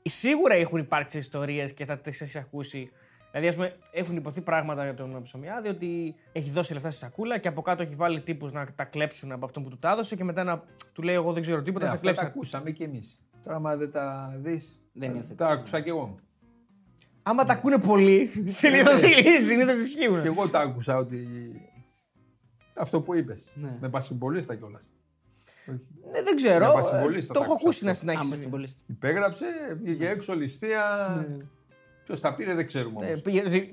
Σίγουρα έχουν υπάρξει ιστορίες και θα τις έχεις ακούσει. Δηλαδή, ας πούμε, έχουν υποθεί πράγματα για τον Ψωμιάδη ότι έχει δώσει λεφτά στη σακούλα και από κάτω έχει βάλει τύπους να τα κλέψουν από αυτόν που του τα έδωσε και μετά να του λέει: εγώ δεν ξέρω τίποτα, θα κλέψω. Τα ακούσαμε κι εμείς. Τώρα, άμα δεν τα δεις. Τα άκουσα κι εγώ. Άμα τα ακούνε πολλοί, συνήθως ισχύουν. Κι εγώ τα άκουσα ότι. Αυτό που είπες. Ναι. Με πασυμπολίστα κιόλας. Ναι, δεν ξέρω. Το έχω ακούσει να συνάχισε. Υπέγραψε, βγήκε έξω ληστεία. Ποιος τα πήρε, δεν ξέρουμε.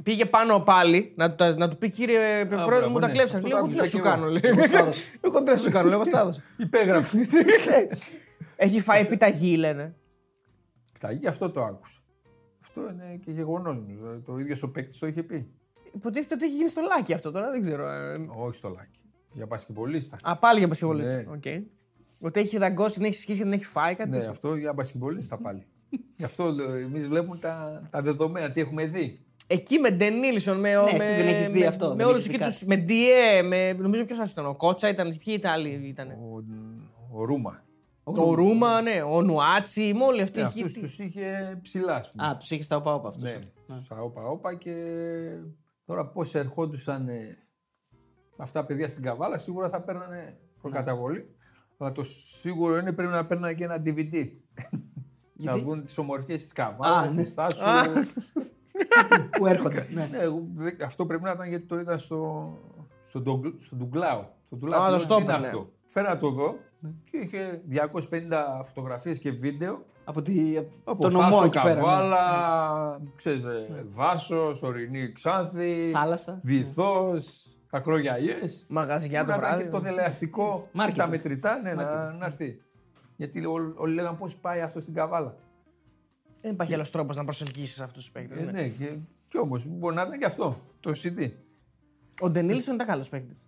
Πήγε πάνω πάλι να του πει: κύριε πρόεδρε, μου τα κλέψαν. Λέω: εγώ τι να σου κάνω. Εγώ τι να σου κάνω. Λέω: στάδωσα. Υπέγραψε. Έχει φάει επιταγή, λένε. Επιταγή, αυτό το άκουσα. Αυτό είναι και γεγονός μου. Το ίδιο ο παίκτης το είχε πει. Υποτίθεται ότι έχει γίνει στο Λάκι αυτό τώρα, δεν ξέρω. Όχι στο Λάκι. Για πασχημπολίστα. Α, πάλι για πασχημπολίστα. Okay. Ότι έχει δαγκώσει, την έχει σκίσει, την έχει φάει κάτι. Ναι, αυτό για πασχημπολίστα πάλι. Γι' αυτό εμείς βλέπουμε τα δεδομένα, τι έχουμε δει. Εκεί με Ντενίλσον, με όλους εκεί τους. Με Ντιέ, νομίζω ποιος ήταν. Ο Κότσα ήταν, ποιοι Ιταλοί ήταν. Ο Ρούμα. Το Ρούμα, ναι. Ο Νουάτσι, με όλοι αυτοί εκεί. Αυτούς τους είχε ψηλά. Α, τους είχε στα όπα-όπα αυτούς. Ναι, στα όπα-όπα και τώρα πώς ερχόντουσαν. Αυτά τα παιδιά στην Καβάλα σίγουρα θα παίρνανε προκαταβολή. Αλλά το σίγουρο είναι πρέπει να παίρνανε και ένα DVD. Να βγουν τις ομορφιές της Καβάλας, τη στάση που έρχονται. Αυτό πρέπει να ήταν γιατί το είδα στον Ντουγκλάου. Α, το αυτό. Φέρα το δω και είχε 250 φωτογραφίες και βίντεο. Από τον Φάσο, εκεί Καβάλα, ξέρεις, Βάσος, ορεινή Ξάνθη, Βυθός. Ακρογιαλιές, μαγαζιά το βράδυ. Και το δελεαστικό, τα μετρητά, ναι, να έρθει. Γιατί όλοι λέγαν πώς πάει αυτό στην Καβάλα. Δεν υπάρχει άλλος τρόπος να προσελκύσεις αυτούς τους παίκτες. Ναι, και όμως μπορεί να ήταν και αυτό, το CD. Ο Ντενίλσον ήταν καλός παίκτης.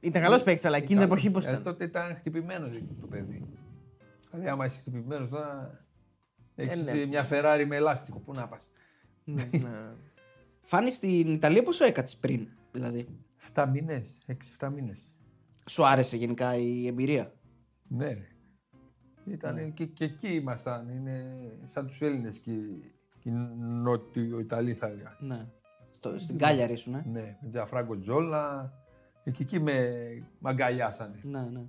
Ήταν καλός παίκτης, αλλά εκείνη την εποχή πώς ήταν. Τότε ήταν χτυπημένος το παιδί. Δηλαδή, άμα είσαι χτυπημένος, τώρα έχεις μια Φεράρι με ελάστικο. Πού να πας. Φάνη, στην Ιταλία πόσο έκατσε πριν, δηλαδή. 7 μήνες, 6-7 μήνες. Σου άρεσε γενικά η εμπειρία. Ναι. Ήταν και εκεί ήμασταν. Είναι σαν τους Έλληνες και οι Νότιο-Ιταλοί, θα έλεγα. Ναι. Στην Κάλιαρη ήσουν, ναι. Ναι, με Τζαφράγκο Τζόλα. Και εκεί με αγκαλιάσανε. Ναι, ναι.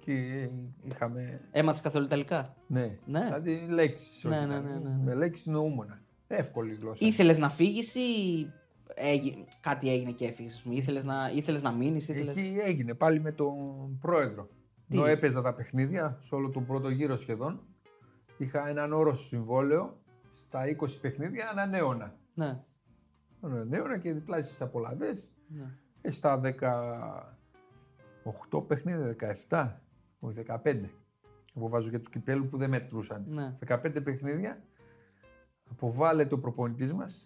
Και είχαμε. Έμαθες καθόλου Ιταλικά. Ναι. Ναι. Δηλαδή λέξεις. Ναι, ναι, ναι, ναι. Με λέξεις νοούμωνα. Εύκολη γλώσσα. Ήθελες να φύγεις ή. Κάτι έγινε και έφυγες. Ήθελες να μείνεις. Εκεί έγινε πάλι με τον πρόεδρο. Ενώ έπαιζα τα παιχνίδια σε όλο τον πρώτο γύρο σχεδόν. Είχα έναν όρο συμβόλαιο στα 20 παιχνίδια έναν αιώνα. Ναι. Έναν αιώνα και διπλάσιες απολαβές. Ναι. Στα 18 παιχνίδια, 17, όχι 15. Εγώ βάζω και τους κυπέλου που δεν μετρούσαν. Ναι. 15 παιχνίδια. Αποβάλλεται ο προπονητής μας.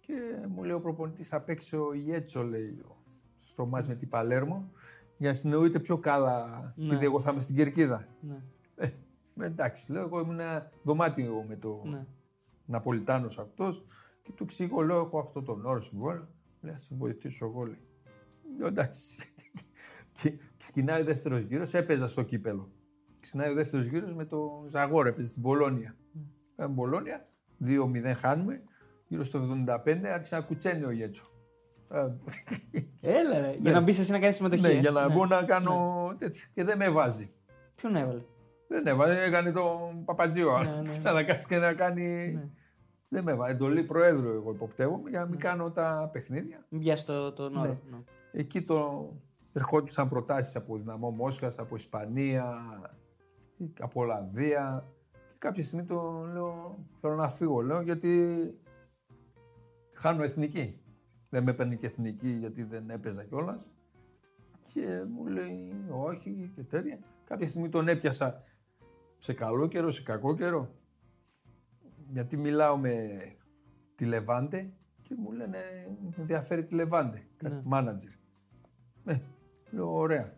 Και μου λέει ο προπονητής θα παίξει ο Γιέτσο, λέει, στο μάτς με την Παλέρμο για να συνεννοείται πιο καλά, επειδή ναι. Εγώ θα είμαι στην Κερκίδα. Ναι. Εντάξει, λέω, εγώ ήμουν ένα δωμάτιο με τον ναι. Ναπολιτάνος αυτός και του εξηγώ, λέω, έχω αυτόν τον όρο συμβόλαιο, λέω, θα σε βοηθήσω εγώ, λέει. Εντάξει. Και ξεκινάει ο δεύτερος γύρος, έπαιζα στο κύπελο. Ξεκινάει ο δεύτερος γύρος με τον Ζαγόρο, έπαιζε στην Πολόνια. Στην Πολόνια, 2-0 χάνουμε. Γύρω στο 75 άρχισε να κουτσένει ο Γέτσο. Έλα ρε, για να μπεις εσύ να κάνεις συμμετοχή. Ναι, για να μπω να κάνω τέτοια. Και δεν με βάζει. Ποιον έβαλε? Δεν έβαλε, έκανε τον Παπατζίο. Να κάτσει και να κάνει. Δεν με έβαλε. Εντολή προέδρου, εγώ υποπτεύομαι, για να μην κάνω τα παιχνίδια. Μην πιάσει τον όρο. Εκεί ερχόντουσαν προτάσεις από Δυναμό Μόσχας, από Ισπανία, από Ολλανδία. Και κάποια στιγμή το λέω: θέλω να φύγω, λέω, γιατί. Χάνω εθνική. Δεν με παίρνει και εθνική γιατί δεν έπαιζα κιόλας. Και μου λέει όχι και τέτοια. Κάποια στιγμή τον έπιασα σε καλό καιρό, σε κακό καιρό. Γιατί μιλάω με τη Λεβάντε και μου λένε με ενδιαφέρει τη Λεβάντε, κάτι μάνατζερ. Λέω ωραία.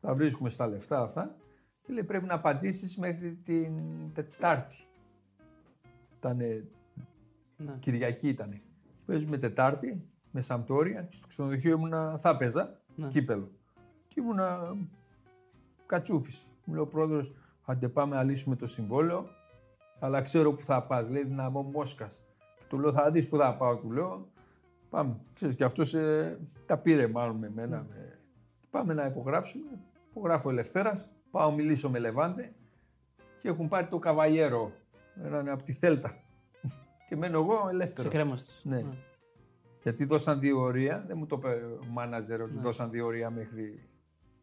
Τα βρίσκουμε στα λεφτά αυτά. Και λέει πρέπει να απαντήσεις μέχρι την Τετάρτη. Ήτανε... Ναι. Κυριακή ήτανε. Παίζουμε Τετάρτη με Σαμπτόρια και στο ξενοδοχείο ήμουνα θα παίζα, ναι. Κύπελο. Και ήμουνα κατσούφης. Μου λέει ο πρόεδρος, άντε πάμε να λύσουμε το συμβόλαιο, αλλά ξέρω που θα πας. Λέει δυναμό Μόσχας. Του λέω θα δεις που θα πάω, του λέω. Πάμε. Ξέρεις, και αυτός τα πήρε μάλλον με εμένα. Mm. Πάμε να υπογράψουμε. Υπογράφω Ελευθέρας. Πάω μιλήσω με Λεβάντε και έχουν πάρει το Καβαλιέρο. Έναν από τη Θέλτα. Και μένω εγώ ελεύθερο. Ξεκρέμαστος. Ναι. Mm. Γιατί δώσαν διορία. Δεν μου το είπε ο μάνατζερ ότι δώσαν διορία μέχρι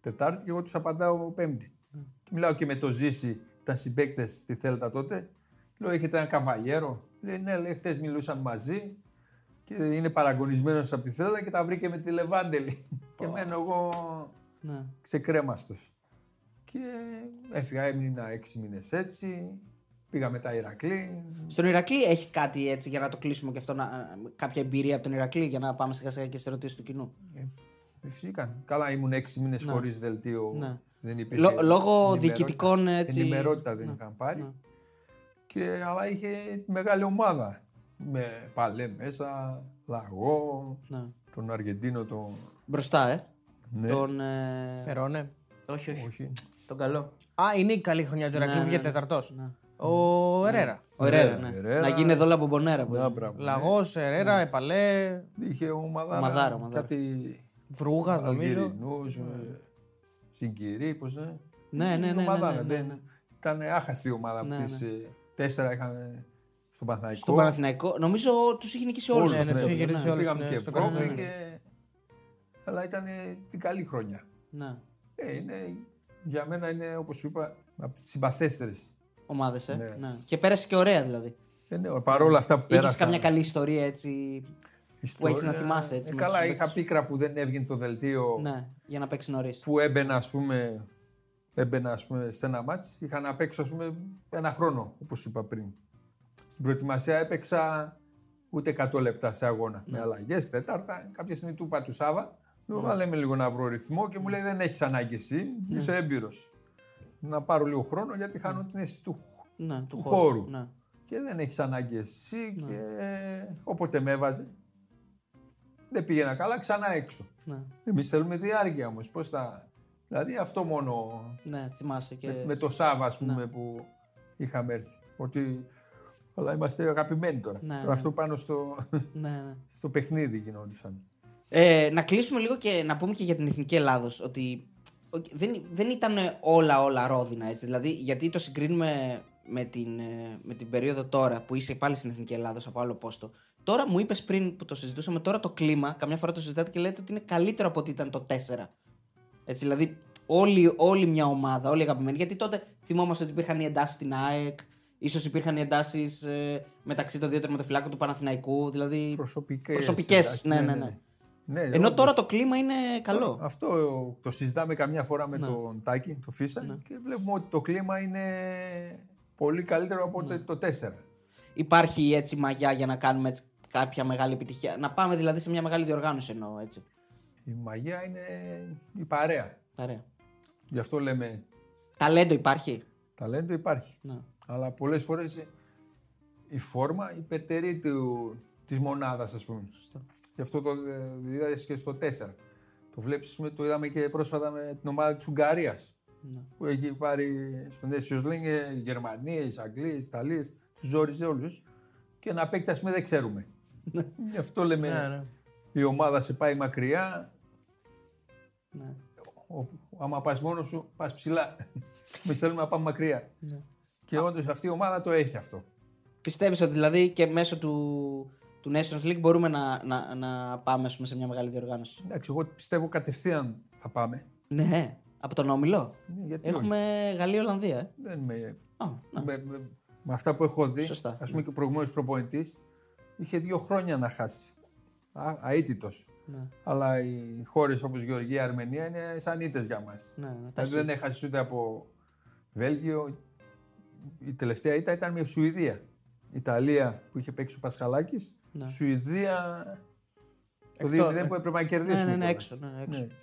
Τετάρτη και εγώ τους απαντάω Πέμπτη. Mm. Και μιλάω και με το Ζήση, τα συμπαίκτες στη Θέλτα τότε. Λέω έχετε ένα Καβαλιέρο. Λέει ναι, λέει, χτες μιλούσαν μαζί και είναι παραγωνισμένος από τη Θέλτα και τα βρήκε με τη Λεβάντελη. Και μένω εγώ ξεκρέμαστος. Και έφυγα, έμεινα 6 μήνες έτσι. Πήγα μετά Ηρακλή. Στον Ηρακλή έχει κάτι έτσι για να το κλείσουμε και αυτό, κάποια εμπειρία από τον Ηρακλή για να πάμε σιγά σιγά και σε ερωτήσεις του κοινού. Φυσικά. Καλά, ήμουν 6 μήνες χωρίς δελτίο. Ναι. Δεν υπήρχε. Λόγω διοικητικών έτσι. Ενημερότητα δεν είχαν πάρει. Ναι. Και, αλλά είχε μεγάλη ομάδα. Με Παλέ μέσα, Λαγό, τον Αργεντίνο. Τον... Μπροστά, Ναι. Τον. Περώνε. Όχι. Τον καλό. Α, είναι η καλή χρονιά του Ηρακλή, βγήκε τεταρτός. Ο Ερέρα. Να γίνει εδώ Λαμπομπονέρα. Λαγός, Ερέρα, Επαλέ. Είχε ομαδάρα. Κάτι. Βρούγας νομίζω. Αλγερινούς, Συγκυρί, πώς είναι. Ναι. Ήταν άχαστη η ομάδα από τις 4 είχαν στον Παναθηναϊκό. Στον Παναθηναϊκό. Νομίζω τους είχε νικήσει όλους. Πήγαμε και πρώτοι. Αλλά ήταν την καλή χρονιά. Για μένα είναι, όπως σου είπα, από τις συμπαθέστερες ομάδες. Ναι. Και πέρασε και ωραία δηλαδή. Ναι, παρόλα αυτά που πέρασαν. Είχες καμιά καλή ιστορία έτσι που έχεις να θυμάσαι. Έτσι, καλά, είχα πίκρα που δεν έβγαινε το δελτίο. Ναι, για να παίξει νωρίς. Που έμπαινα, ας πούμε, σε ένα μάτς. Είχα να παίξω, ας πούμε, ένα χρόνο, όπως είπα πριν. Στην προετοιμασία έπαιξα ούτε 100 λεπτά σε αγώνα. Ναι. Με αλλαγές, Τετάρτα, κάποια στιγμή του είπα του Σάβα. Λέμε λίγο να βρω ρυθμό και μου λέει δεν έχεις ανάγκη εσύ, είσαι έμπειρος. Να πάρω λίγο χρόνο γιατί χάνω την αίσθηση του χώρου. Ναι. Και δεν έχεις ανάγκη εσύ και όποτε με έβαζε δεν πήγαινα καλά, ξανά έξω. Ναι. Εμείς θέλουμε διάρκεια όμως, πώς θα... Δηλαδή αυτό μόνο θυμάσαι και... με το Σάβα ας πούμε που είχαμε έρθει. Ότι... Αλλά είμαστε αγαπημένοι τώρα. Ναι. Αυτό πάνω στο παιχνίδι γινόντουσαν. Να κλείσουμε λίγο και να πούμε και για την Εθνική Ελλάδος ότι δεν ήταν όλα ρόδινα έτσι, δηλαδή γιατί το συγκρίνουμε με την περίοδο τώρα που είσαι πάλι στην Εθνική Ελλάδος από άλλο πόστο. Τώρα μου είπες πριν που το συζητούσαμε, τώρα το κλίμα, καμιά φορά το συζητάτε και λέτε ότι είναι καλύτερο από ότι ήταν το 4. Έτσι, δηλαδή όλη μια ομάδα, όλοι αγαπημένοι, γιατί τότε θυμόμαστε ότι υπήρχαν οι εντάσεις στην ΑΕΚ, ίσως υπήρχαν οι εντάσεις μεταξύ των δύο τερματοφυλάκων του Παναθηναϊκού, δηλαδή προσωπικές. Ναι. Ναι, ενώ όμως, τώρα το κλίμα είναι καλό. Αυτό το συζητάμε καμιά φορά με τον Τάκη, τον Φίσα, και βλέπουμε ότι το κλίμα είναι πολύ καλύτερο από το 4. Υπάρχει έτσι μαγιά για να κάνουμε έτσι, κάποια μεγάλη επιτυχία. Να πάμε δηλαδή σε μια μεγάλη διοργάνωση εννοώ έτσι. Η μαγιά είναι η παρέα. Γι' αυτό λέμε... Ταλέντο υπάρχει. Ναι. Αλλά πολλές φορές η φόρμα υπερτερεί της μονάδας ας πούμε. Γι' αυτό το διδάσκεις και στο 4. Το είδαμε και πρόσφατα με την ομάδα της Ουγγαρίας. Ναι. Που έχει πάρει στον Νέσιος Λιγκ Γερμανίες, Αγγλίες, Ιταλίες, τους ζόριζε όλους. Και ένα παίκτη ας πούμε δεν ξέρουμε. Γι' αυτό λέμε η ομάδα σε πάει μακριά. Ναι. Άμα πας μόνος σου, πας ψηλά. Εμείς θέλουμε να πάμε μακριά. Ναι. Και όντως αυτή η ομάδα το έχει αυτό. Πιστεύεις ότι δηλαδή και μέσω του Nations League μπορούμε να πάμε πούμε, σε μια μεγάλη διοργάνωση. Εντάξει, εγώ πιστεύω κατευθείαν θα πάμε. Ναι, από τον Όμιλο. Έχουμε Γαλλία-Ολλανδία. Δεν είμαι... με αυτά που έχω δει, σωστά, ας πούμε και ο προηγούμενος προπονητής είχε 2 χρόνια να χάσει. Αίτητος. Ναι. Αλλά οι χώρες όπως Γεωργία, Αρμενία είναι σαν ήττες για μας. Ναι, δηλαδή δεν έχασες ούτε από Βέλγιο. Η τελευταία ήττα ήταν με Σουηδία. Ιταλία που είχε παίξει ο Πασχαλάκης. Σουηδία το 2-0 που έπρεπε να κερδίσουμε. Ναι, έξω.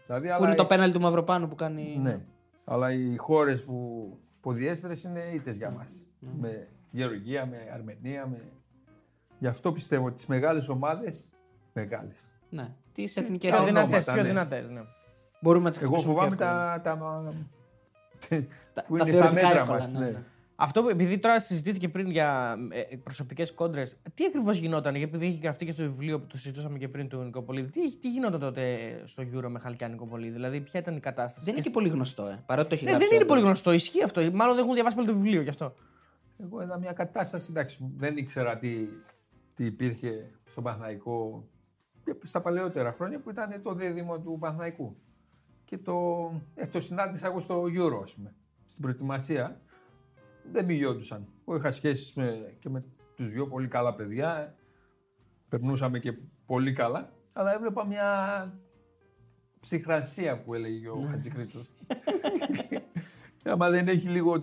Δηλαδή, που είναι το πέναλτι του Μαυροπάνου που κάνει. Ναι. Αλλά οι χώρες που ποδιέστερες είναι ήττες για μας. Mm. Με Γεωργία, με Αρμενία, με... Γι' αυτό πιστεύω τις μεγάλες ομάδες, μεγάλες. Ναι, τις εθνικές ομάδες. Πιο δυνατές, ναι. Μπορούμε να τις χρησιμοποιήσουμε. Εγώ φοβάμαι τα που είναι στα μέτρα μας. Ναι. Ναι. Αυτό, επειδή τώρα συζητήθηκε πριν για προσωπικές κόντρες, τι ακριβώς γινόταν, επειδή είχε γραφτεί και στο βιβλίο που το συζητούσαμε και πριν του Νικοπολίδη, τι γινόταν τότε στο Euro με Χαλκιά Νικοπολίδη, δηλαδή ποια ήταν η κατάσταση. Δεν είναι και πολύ γνωστό, παρότι το έχει γράψει. Δεν είναι πολύ γνωστό, ισχύει αυτό. Μάλλον δεν έχουν διαβάσει πολύ το βιβλίο γι' αυτό. Εγώ είδα μια κατάσταση, εντάξει, δεν ήξερα τι υπήρχε στον Παναθηναϊκό στα παλαιότερα χρόνια που ήταν το δίδυμο του Παναθηναϊκού. Και το συνάντησα εγώ στο Euro, ας πούμε, στην προετοιμασία. Δεν μιλιόντουσαν. Εγώ είχα σχέσεις και με τους δυο πολύ καλά παιδιά. Περνούσαμε και πολύ καλά. Αλλά έβλεπα μια ψυχρασία που έλεγε ο Χατζηχρήστος. Άμα δεν έχει λίγο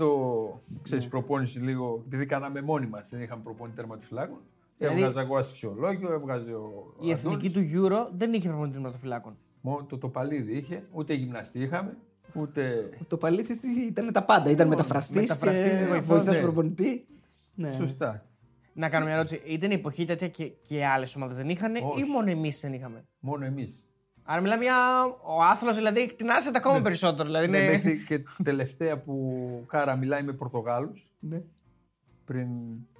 ξέρεις, προπόνηση λίγο, επειδή κάναμε μόνοι μας, δεν είχαμε προπόνηση τερματοφυλάκων. Έβγαζα εγώ αξιολόγιο, έβγαζε ο Η εθνική του Euro δεν είχε προπόνηση τερματοφυλάκων. Μόνο το παλίδι είχε, ούτε γυμναστή είχαμε. Ούτε... Το παλίθι ήταν τα πάντα. Ήταν μεταφραστής και βοηθός προπονητή. Ναι. Σωστά. Να κάνω μια ερώτηση. Ήταν η εποχή τέτοια και άλλες ομάδες δεν είχαν ή μόνο εμείς δεν είχαμε? Μόνο εμείς. Άρα μιλάμε για ο Άθλος, δηλαδή εκτινάσεται ακόμα περισσότερο. Δηλαδή, μέχρι και τελευταία που Κάρα μιλάει με Πορτογάλους. Ναι. Πριν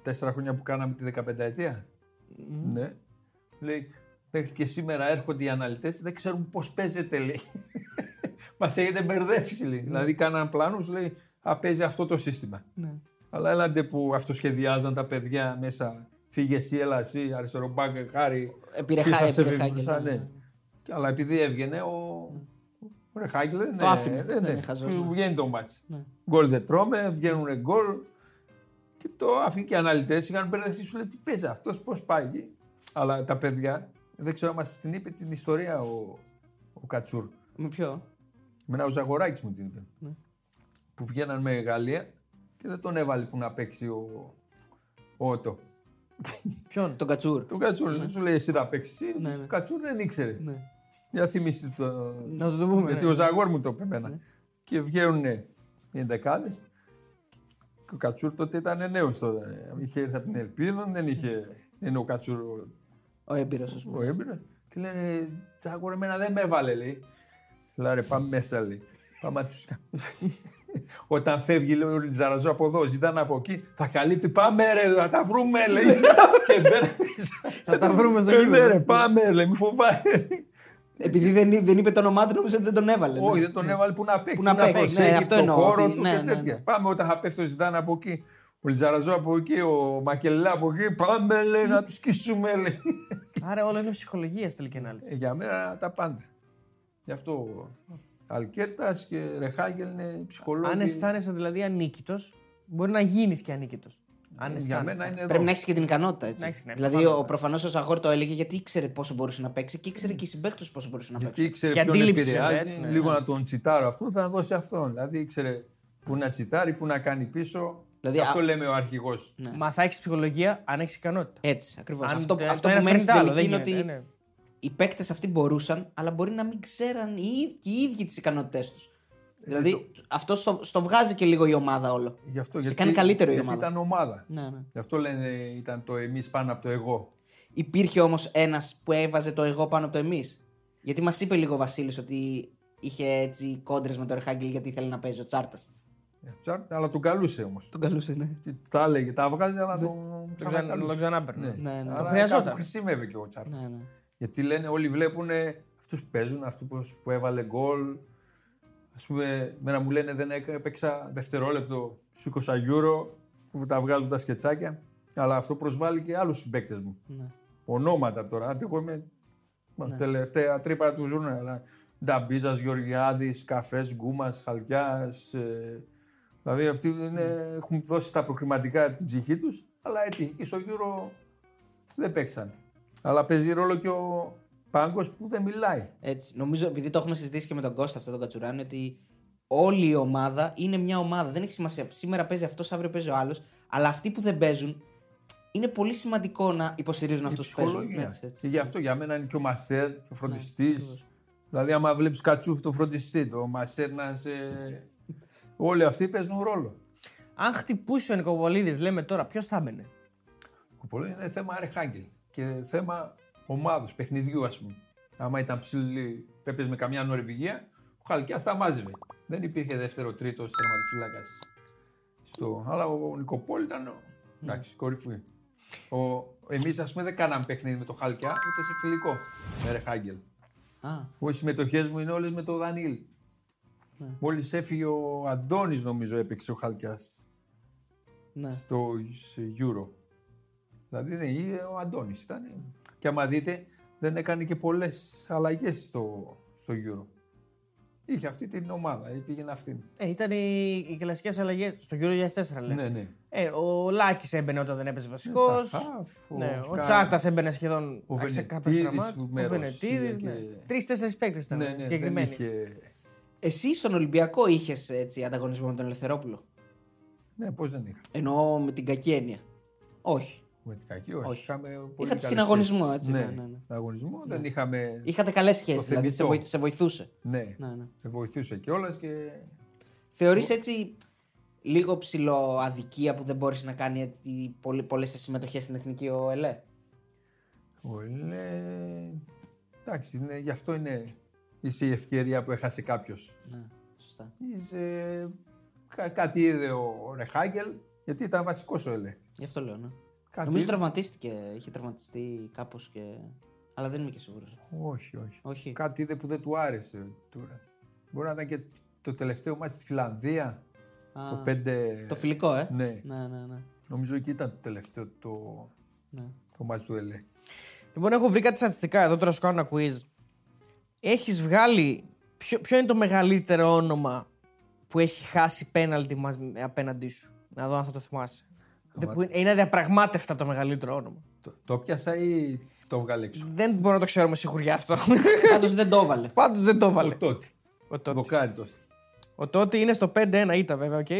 4 χρόνια που κάναμε τη 15ετία. Mm. Ναι. Λέει, μέχρι και σήμερα έρχονται οι αναλυτές, δεν ξέρουν πώς παίζεται, λέει. Μας έχετε μπερδεύσει, λέει. Δηλαδή, κάναν πλάνους, λέει, παίζει αυτό το σύστημα. Ναι. Αλλά έλαντε που αυτοσχεδιάζαν τα παιδιά μέσα, φύγε εσύ, έλα εσύ, αριστερό μπακ, χάρη. Επιρεχάγγελ. Ναι. Ναι. Αλλά επειδή έβγαινε, ο Ρεχάγγελ δεν είναι. Βγαίνει το μάτς. Ναι. Γκολ δεν τρώμε, βγαίνουν γκολ. Και το αφήνει και οι αναλυτές, είχαν μπερδευτεί, σου λέει, τι παίζει αυτός, πώς πάει. Αλλά τα παιδιά, δεν ξέρω αν μας την είπε την ιστορία ο Κατσούρ. Με ποιο? Εμένα ο Ζαγοράκης μου την είπε. Ναι. Που βγαίναν με Γαλλία και δεν τον έβαλε που να παίξει ο Ότο. Ποιον, τον Κατσούρ. Τον Κατσούρ, ναι. Σου λέει εσύ θα παίξει. Ναι, ναι. Ο Κατσούρ δεν ήξερε. Ναι. Για θυμίστε το. Να το πούμε. Γιατί ναι. Ο Ζαγόρ μου το είπε εμένα. Ναι. Και βγαίνουν οι ενδεκάδες. Ο Κατσούρ τότε ήταν νέος. Τότε. Είχε έρθει από την Ελπίδα, δεν είχε. Είναι ο Κατσούρ. Ο έμπειρος, ας πούμε. Ο έμπειρος. Και λένε Ζαγόρ, εμένα δεν με έβαλε, λέει. Λάρε, πάμε μέσα, λέει. Πάμε Όταν φεύγει, λέει, ο Ζαραζό από εδώ, ζητάνε από εκεί. Θα καλύπτει, πάμε ρε, θα τα βρούμε, λέει. Και μπαίνε μέσα. Θα τα βρούμε στο κείμενο. Πάμε, λέει, μη φοβάσαι. Επειδή δεν είπε το όνομά του, νόμιζε ότι δεν τον έβαλε. Όχι, δεν τον έβαλε που να παίξει. Να παίξει, αυτό είναι το χώρο του και τέτοια. Πάμε, όταν θα πέφτει, ζητάνε από εκεί. Ο Λιζαραζό από εκεί, ο Μακελά από εκεί. Πάμε, λέει, να του σκίσουμε, λέει. Άρα όλα είναι ψυχολογία τελικά να λε. Για μένα τα πάντα. Γι' αυτό Αλκέτας και Ρεχάγγελ είναι ψυχολόγοι. Αν αισθάνεσαι δηλαδή ανίκητος, μπορεί να γίνεις και ανίκητος. Αν για μένα είναι πρέπει εδώ. Να έχεις και την ικανότητα. Έτσι. Ναι, δηλαδή, προφανώς. Ο Ζαγόρ το έλεγε γιατί ήξερε πόσο μπορούσε να παίξει και ήξερε και οι συμπαίκτες πόσο μπορούσε να παίξει. Ήξερε ποιον επηρεάζει. Έτσι, ναι. Λίγο να τον τσιτάρω αυτό, θα δώσει αυτό. Δηλαδή, ήξερε που να τσιτάρει, που να κάνει πίσω. Δηλαδή, αυτό λέμε ο αρχηγός. Ναι. Μα θα έχεις ψυχολογία αν έχεις ικανότητα. Έτσι, ακριβώς. Αυτό που μένει είναι ότι. Οι παίκτες αυτοί μπορούσαν, αλλά μπορεί να μην ξέραν οι ίδιοι τις ικανότητές τους. Δηλαδή, αυτό στο βγάζει και λίγο η ομάδα όλο. Γι' αυτό, σε κάνει καλύτερο η ομάδα. Ήταν ομάδα. Ναι, ναι. Γι' αυτό λένε ήταν το εμείς πάνω από το εγώ. Υπήρχε όμως ένας που έβαζε το εγώ πάνω από το εμείς. Γιατί μας είπε λίγο ο Βασίλης ότι είχε έτσι κόντρες με τον Ρεχάγγελ γιατί ήθελε να παίζει ο Τσάρτας. Αλλά τον καλούσε όμως. Τον καλούσε, ναι. Τα έλεγε, τα βγάζει, αλλά τον ξανάπαιρνε. Το χρειαζόταν. Χρησιμεύει και ο Τσάρτας. Γιατί λένε, όλοι βλέπουν αυτούς που παίζουν, αυτούς που έβαλε γκολ. Ας πούμε, μένα μου λένε δεν έπαιξα δευτερόλεπτο στου 20 γιούρο, που τα βγάζουν τα σκετσάκια. Αλλά αυτό προσβάλλει και άλλους συμπαίκτες μου. Ναι. Ονόματα τώρα. Άντε, εγώ είμαι τελευταία τρύπα του ζούρνα. Νταμπίζας, Γεωργιάδης, Καφές, Γκούμας, Χαλκιάς. Δηλαδή αυτοί έχουν δώσει τα προκριματικά την ψυχή τους, αλλά έτσι και στο γιούρο δεν παίξαν. Αλλά παίζει ρόλο και ο πάγκος που δεν μιλάει. Έτσι. Νομίζω, επειδή το έχουμε συζητήσει και με τον Κώστα αυτό, τον Κατσουράνη, ότι όλη η ομάδα είναι μια ομάδα. Δεν έχει σημασία. Σήμερα παίζει αυτός, αύριο παίζει ο άλλος. Αλλά αυτοί που δεν παίζουν, είναι πολύ σημαντικό να υποστηρίζουν αυτούς που παίζουν. Και γι' αυτό για μένα είναι και ο Μασέρ, ο φροντιστής. Ναι, δηλαδή, άμα βλέπεις Κατσούφ, το φροντιστή. Το Μασέρ να σε Όλοι αυτοί παίζουν ρόλο. Αν χτυπούσε ο Νικοπολίδης, λέμε τώρα, ποιος θα έμπαινε? Ο Νικοπολίδης είναι θέμα αρχάγγελ και θέμα ομάδος, παιχνιδιού, ας πούμε. Άμα ήταν ψηλή, έπαιζε με καμιά Νορβηγία, ο Χαλκιάς τα μάζευε. Δεν υπήρχε δεύτερο, τρίτο τερματοφύλακα. Αλλά ο Νικοπόλ ήταν. Εντάξει, κορυφή. Εμείς, ας πούμε, δεν κάναμε παιχνίδι με το Χαλκιά, ούτε σε φιλικό. Με Ρεχάγκελ. Οι συμμετοχές μου είναι όλες με το Δανίλ. Μόλις έφυγε ο Αντώνης, νομίζω, έπαιξε ο Χαλκιάς. Ναι. Στο Euro. Δηλαδή δεν είχε ο Αντώνης. Ήταν. Και άμα δείτε, δεν έκανε και πολλές αλλαγές στο Euro. Είχε αυτή την ομάδα, πήγαινε αυτήν. Ήταν οι κλασικές αλλαγές στο Euro 2004, λες. Ναι, ναι. Ο Λάκης έμπαινε όταν δεν έπαιζε βασικός. Ναι, ο Τσάρτας έμπαινε σχεδόν σε κάποια στραμμάτια. Ο Βενετίδης. Και... ναι. 3-4 παίκτες ήταν συγκεκριμένοι. Είχε... Εσύ στον Ολυμπιακό είχες ανταγωνισμό με τον Ελευθερόπουλο? Ναι, πώς δεν είχα. Εννοώ με την κακή έννοια. Όχι. Με την κακή, όχι. Είχατε συναγωνισμό, έτσι. Ναι, ναι. Συναγωνισμό, ναι. Δεν είχαμε. Είχατε καλές σχέσεις, δηλαδή σε βοηθούσε. Ναι, ναι. Σε βοηθούσε κιόλας και. Θεωρείς έτσι λίγο ψηλό αδικία που δεν μπόρεσε να κάνει πολλές συμμετοχές στην εθνική ο ΕΛΕ? Ο ΕΛΕ. Εντάξει, ναι, γι' αυτό είναι. Είσαι η ευκαιρία που έχασε κάποιος. Ναι, σωστά. Είσαι... Κάτι είδε ο Ρεχάγκελ, γιατί ήταν βασικός ο ΕΛΕ. Γι' αυτό λέω, ναι. Κάτι... Νομίζω τραυματίστηκε, είχε τραυματιστεί κάπως και... Αλλά δεν είμαι και σίγουρος. Όχι, όχι, όχι. Κάτι είδε που δεν του άρεσε τώρα. Μπορεί να ήταν και το τελευταίο μάτι στη Φιλανδία. Το 5... Το φιλικό, ναι. Ναι, ναι, ναι. Νομίζω εκεί ήταν το τελευταίο το μάτι του ΕΛΕ. Λοιπόν, έχω βρει κάτι στατιστικά εδώ, τώρα σου κάνω ένα quiz. Έχεις βγάλει... Ποιο είναι το μεγαλύτερο όνομα που έχει χάσει πέναλτι απέναντί σου? Να δω αν θα το θυμάσαι. Είναι διαπραγμάτευτα το μεγαλύτερο όνομα. Το πιάσα ή το βγάλε έξω? Δεν μπορώ να το ξέρω με σιγουριά αυτό. Πάντως δεν το έβαλε. Ο Τότι. Ο Τότι είναι στο 5-1 ήττα βέβαια, οκ.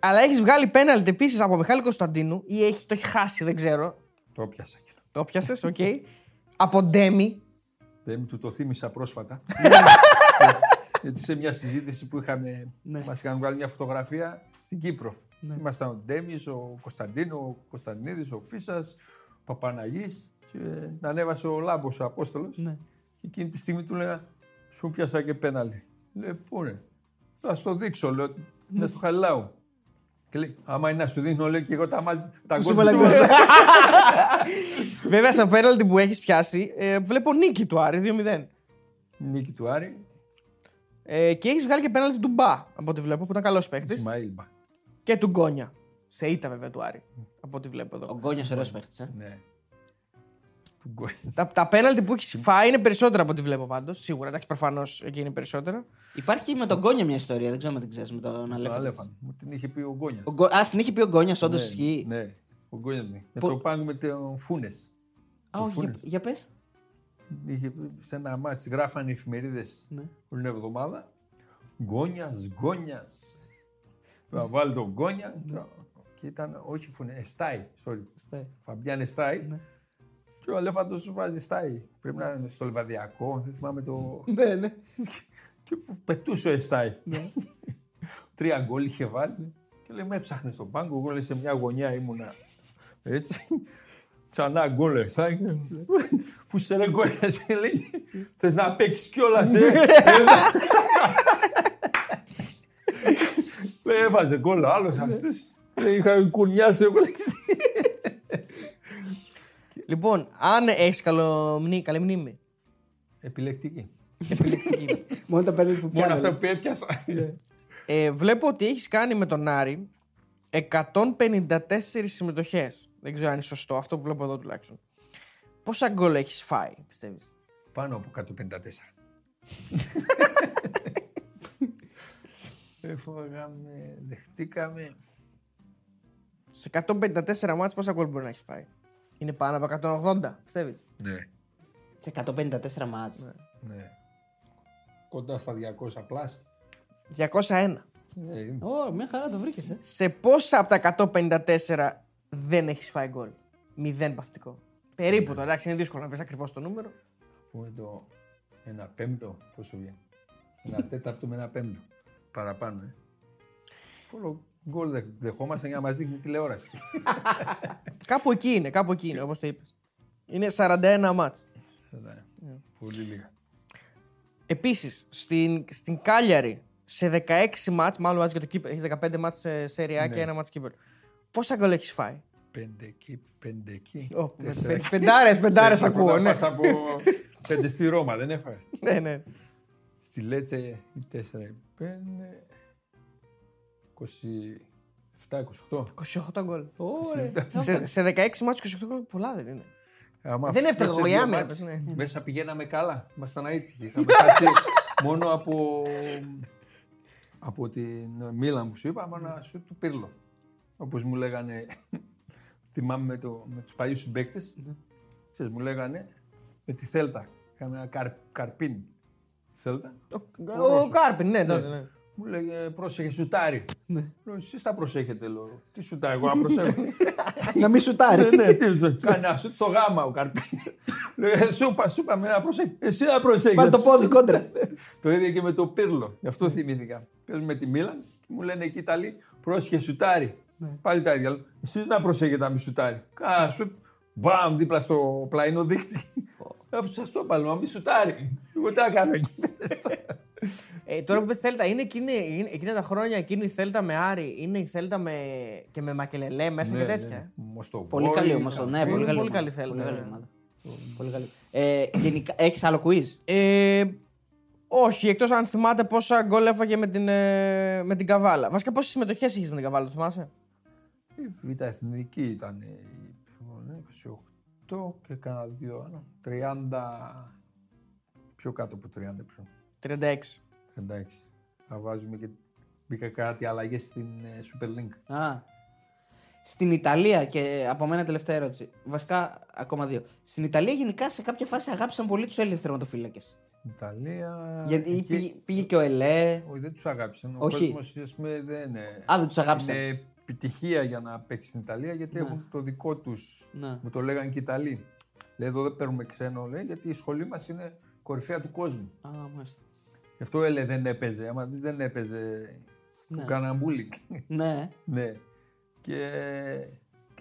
Αλλά έχεις βγάλει πέναλτι επίσης από Μιχάλη Κωνσταντίνου ή το έχει χάσει, δεν ξέρω. Το πιάσα. Το πιάσες, οκ. Από Ντέμι. Του το θύμισα πρόσφατα. Γιατί σε μια συζήτηση που είχαμε, μας είχαν βγάλει μια φωτογραφία στην Κύπρο. Ήμασταν ο Ντέμις, ο Κωνσταντίνο, ο Κωνσταντινίδης, ο Φίσας, ο Παπαναγής και ανέβασε ο Λάμπος, ο Απόστολος. Και εκείνη τη στιγμή του λέγα, σου πιάσα και πέναλτι. Λέει, πού ρε, θα στο δείξω, λέω, είναι στο Χαριλάου. Και λέει, άμα είναι να σου δείχνω, λέω, και εγώ τα γκολ. Βέβαια, σαν πέναλτι που έχεις πιάσει, βλέπω νίκη του Άρη, 2-0. Νίκη του Άρη. Και έχεις βγάλει και πέναλτι του Μπα, από ό,τι βλέπω, που ήταν καλός παίχτης. Ισμαήλ Μπα. Και του Γκόνια. Σε ήττα βέβαια του Άρη, από ό,τι βλέπω εδώ. Ο Γκόνιας ωραίος παίχτης, ναι. Τα πέναλτι που έχεις φάει είναι περισσότερα από ό,τι βλέπω πάντως. Σίγουρα, εντάξει, προφανώς εκεί είναι περισσότερα. Υπάρχει και με τον Γκόνια μια ιστορία, δεν ξέρω αν την ξέρεις, με τον Αλέφαντο. Μου την είχε πει ο Γκόνιας. Την είχε πει ο Γκόνιας, όντως ισχύει. Ναι, ο Γκόνιας. Με το πάγο με τον Φούνες. Α, όχι, για πες. Σε ένα μάτσο γράφανε οι εφημερίδες όλη την εβδομάδα. Γκόνιας. Θα βάλει τον Γκόνια. Και ήταν, όχι Φούνες, Εστάι. Φαμπιάν Εστάι. Και ο Αλέφαντος βάζει Εστάι. Πρέπει να είναι στο Λεβαδιακό, δεν θυμάμαι το. Ναι, ναι. Και πετούσε ο Εστάι. 3 γκολ είχε βάλει. Και λέει, με ψάχνει στον πάγκο. Εγώ λέει, σε μια γωνιά ήμουνα έτσι. Ξανά γκολ Εστάι. Πού σε ρε Γκόνια, σε λέει, θες να παίξεις κιόλας? Λέει, έβαζε γκολ άλλος αυτές. Είχα κουνιάσει εγώ. Λοιπόν, αν έχεις καλή μνήμη. Επιλεκτική. Μόνο τα πέναλτι που πιάσα. Μόνο αυτά που έπιασα. Βλέπω ότι έχεις κάνει με τον Άρη 154 συμμετοχές. Δεν ξέρω αν είναι σωστό αυτό που βλέπω εδώ τουλάχιστον. Πόσα γκολ έχεις φάει, πιστεύεις? Πάνω από 154. Φάγαμε, δεχτήκαμε. Σε 154 μάτς πόσα γκολ μπορεί να έχεις φάει? Είναι πάνω από 180, πιστεύεις? Ναι. Σε 154 μάτς. Ναι. Κοντά στα 200 πλάς. 201. Ναι. Μια χαρά το βρήκες. Σε πόσα από τα 154 δεν έχεις φάει γκολ? 0 παθητικό. Περίπου το, εντάξει, είναι δύσκολο να βρεις ακριβώς το νούμερο. Πούμε το 1/5, πόσο βγαίνει. 1/4 με 1/5. Παραπάνω. Μόνο γκολ δεχόμαστε για να μας δείχνει τηλεόραση. Κάπου εκεί είναι, όπως το είπες. Είναι 41 μάτς. Πολύ λίγα. Επίσης, στην Κάλιαρη, σε 16 μάτς, μάλλον μάτς για το κύπελο, έχεις 15 μάτς σε Σέρι Α και ένα μάτς κύπελο. Πόσα γκολ έχεις φάει? Πεντεκή. Πεντάρες ακούω, ναι. Πάσα από πέντε στη Ρώμα, δεν έφαγε. Ναι. Στη Λέτσε 4-5... 27-28. 28 γκολ. Σε 16 μάτς 28 γκολ πολλά δεν είναι. Δεν έφταγε ο Γιάννης. Μέσα πηγαίναμε καλά. Ήμασταν αίτητοι. Είχαμε χάσει μόνο από την Μίλαν που σου είπα, από ένα σουτ του Πίρλο. Όπως μου λέγανε, θυμάμαι με τους παλιούς συμπαίκτες, μου λέγανε με τη Θέλτα. Είχαμε ένα καρπίν. Θέλτα. Ο Κάρπιν, ναι, τότε. Μου λέγε πρόσεχε, σουτάρι. Ναι. Εσείς τα προσέχετε, λέω. Τι σουτάρι, εγώ να προσέχω. Να μην σουτάρι. Ναι, τι σουτάρι. Κανένα σουτ στο γάμα ο Καρπί. Σούπα, με να προσέχει. Εσύ να προσέχει. Πάρε το πόδι κόντρα. Το ίδιο και με το Πίρλο. Γι' αυτό θυμήθηκα. Παίζουμε με τη Μίλαν και μου λένε εκεί Ιταλοί, πρόσεχε, σουτάρι. Πάλι τα ίδια. Εσείς να προσέχετε να μην σουτάρι. Κάνα σουτ. Μπαμ, δίπλα στο πλαϊνό δίχτυ. Αφού σας το είπα, να μην σουτάρι. Εγώ τι κάνω εκεί. Τώρα που πες Θέλτα, είναι εκείνα τα χρόνια εκείνη η Θέλτα με Άρη, είναι η Θέλτα και με Μακελελέ μέσα και τέτοια. Πολύ καλή όμως, ναι, πολύ καλή Θέλτα. Γενικά, έχεις άλλο quiz? Όχι, εκτός αν θυμάται πόσα γκολ έφαγε με την Καβάλα. Βασικά πόσες συμμετοχές είχες με την Καβάλα, το θυμάσαι? Η Β' Εθνική ήταν 28 και κάνα 30, πιο κάτω από 30 πλέον. 36. Θα βάζουμε και μπήκα κάτι αλλαγές στην Super Link. Α, στην Ιταλία, και από μένα τελευταία ερώτηση. Βασικά ακόμα δύο. Στην Ιταλία γενικά σε κάποια φάση αγάπησαν πολύ τους Έλληνες τερματοφύλακες. Ιταλία... Γιατί εκεί... πήγε και ο Ελέ. Όχι, δεν τους αγάπησαν. Ο κόσμος δεν είναι... Α, δεν τους αγάπησαν. Είναι επιτυχία για να παίξει στην Ιταλία γιατί έχουν το δικό τους. Να. Μου το λέγανε και οι Ιταλοί. Λέει εδώ δεν παίρνουμε ξένο, λέει, γιατί η σχολή μας είναι κορυφαία του κόσμου. Α, μάλιστα. Γι' αυτό έλεγε δεν έπαιζε, άμα δεν έπαιζε, του κάναν μπούλινγκ. Ναι. Ναι. Και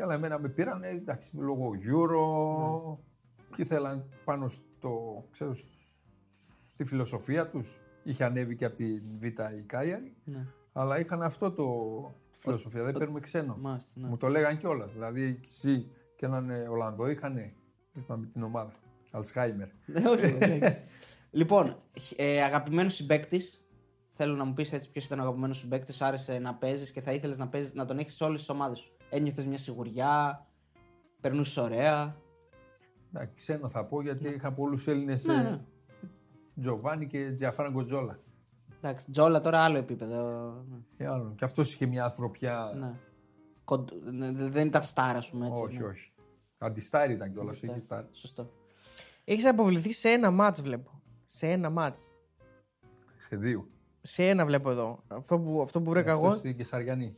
άλλα εμένα με πήρανε, εντάξει, λόγω Euro, και ήθελαν πάνω στο, ξέρω, στη φιλοσοφία τους. Είχε ανέβει και από την Β' η Κάλιαρη, αλλά είχαν αυτό το φιλοσοφία, δεν παίρνουμε ξένο. Μου το λέγαν κιόλας, δηλαδή εσύ και έναν Ολλανδό είχανε, με την ομάδα, Αλσχάιμερ. Λοιπόν, αγαπημένος συμπαίκτης, θέλω να μου πεις έτσι ποιος ήταν ο αγαπημένος συμπαίκτης, σου άρεσε να παίζεις και θα ήθελες να παίζεις, να τον έχεις σε όλες τις ομάδες σου. Ένιωθες μια σιγουριά, περνούσες ωραία. Εντάξει, ξένο θα πω γιατί είχα πολλούς Έλληνες, Τζιοβάνι και Τζιαφράγκο Τζόλα. Εντάξει, Τζόλα τώρα άλλο επίπεδο. Και αυτός είχε μια ανθρωπιά. Δεν ήταν στάρα, ας πούμε. Όχι. Αντιστάρι ήταν κιόλας. Σωστό. Έχεις αποβληθεί σε ένα μάτς, βλέπω. Σε δύο. Σε ένα βλέπω εδώ. Αυτό που βρήκα εγώ. Αυτό στην Κεσαριανή.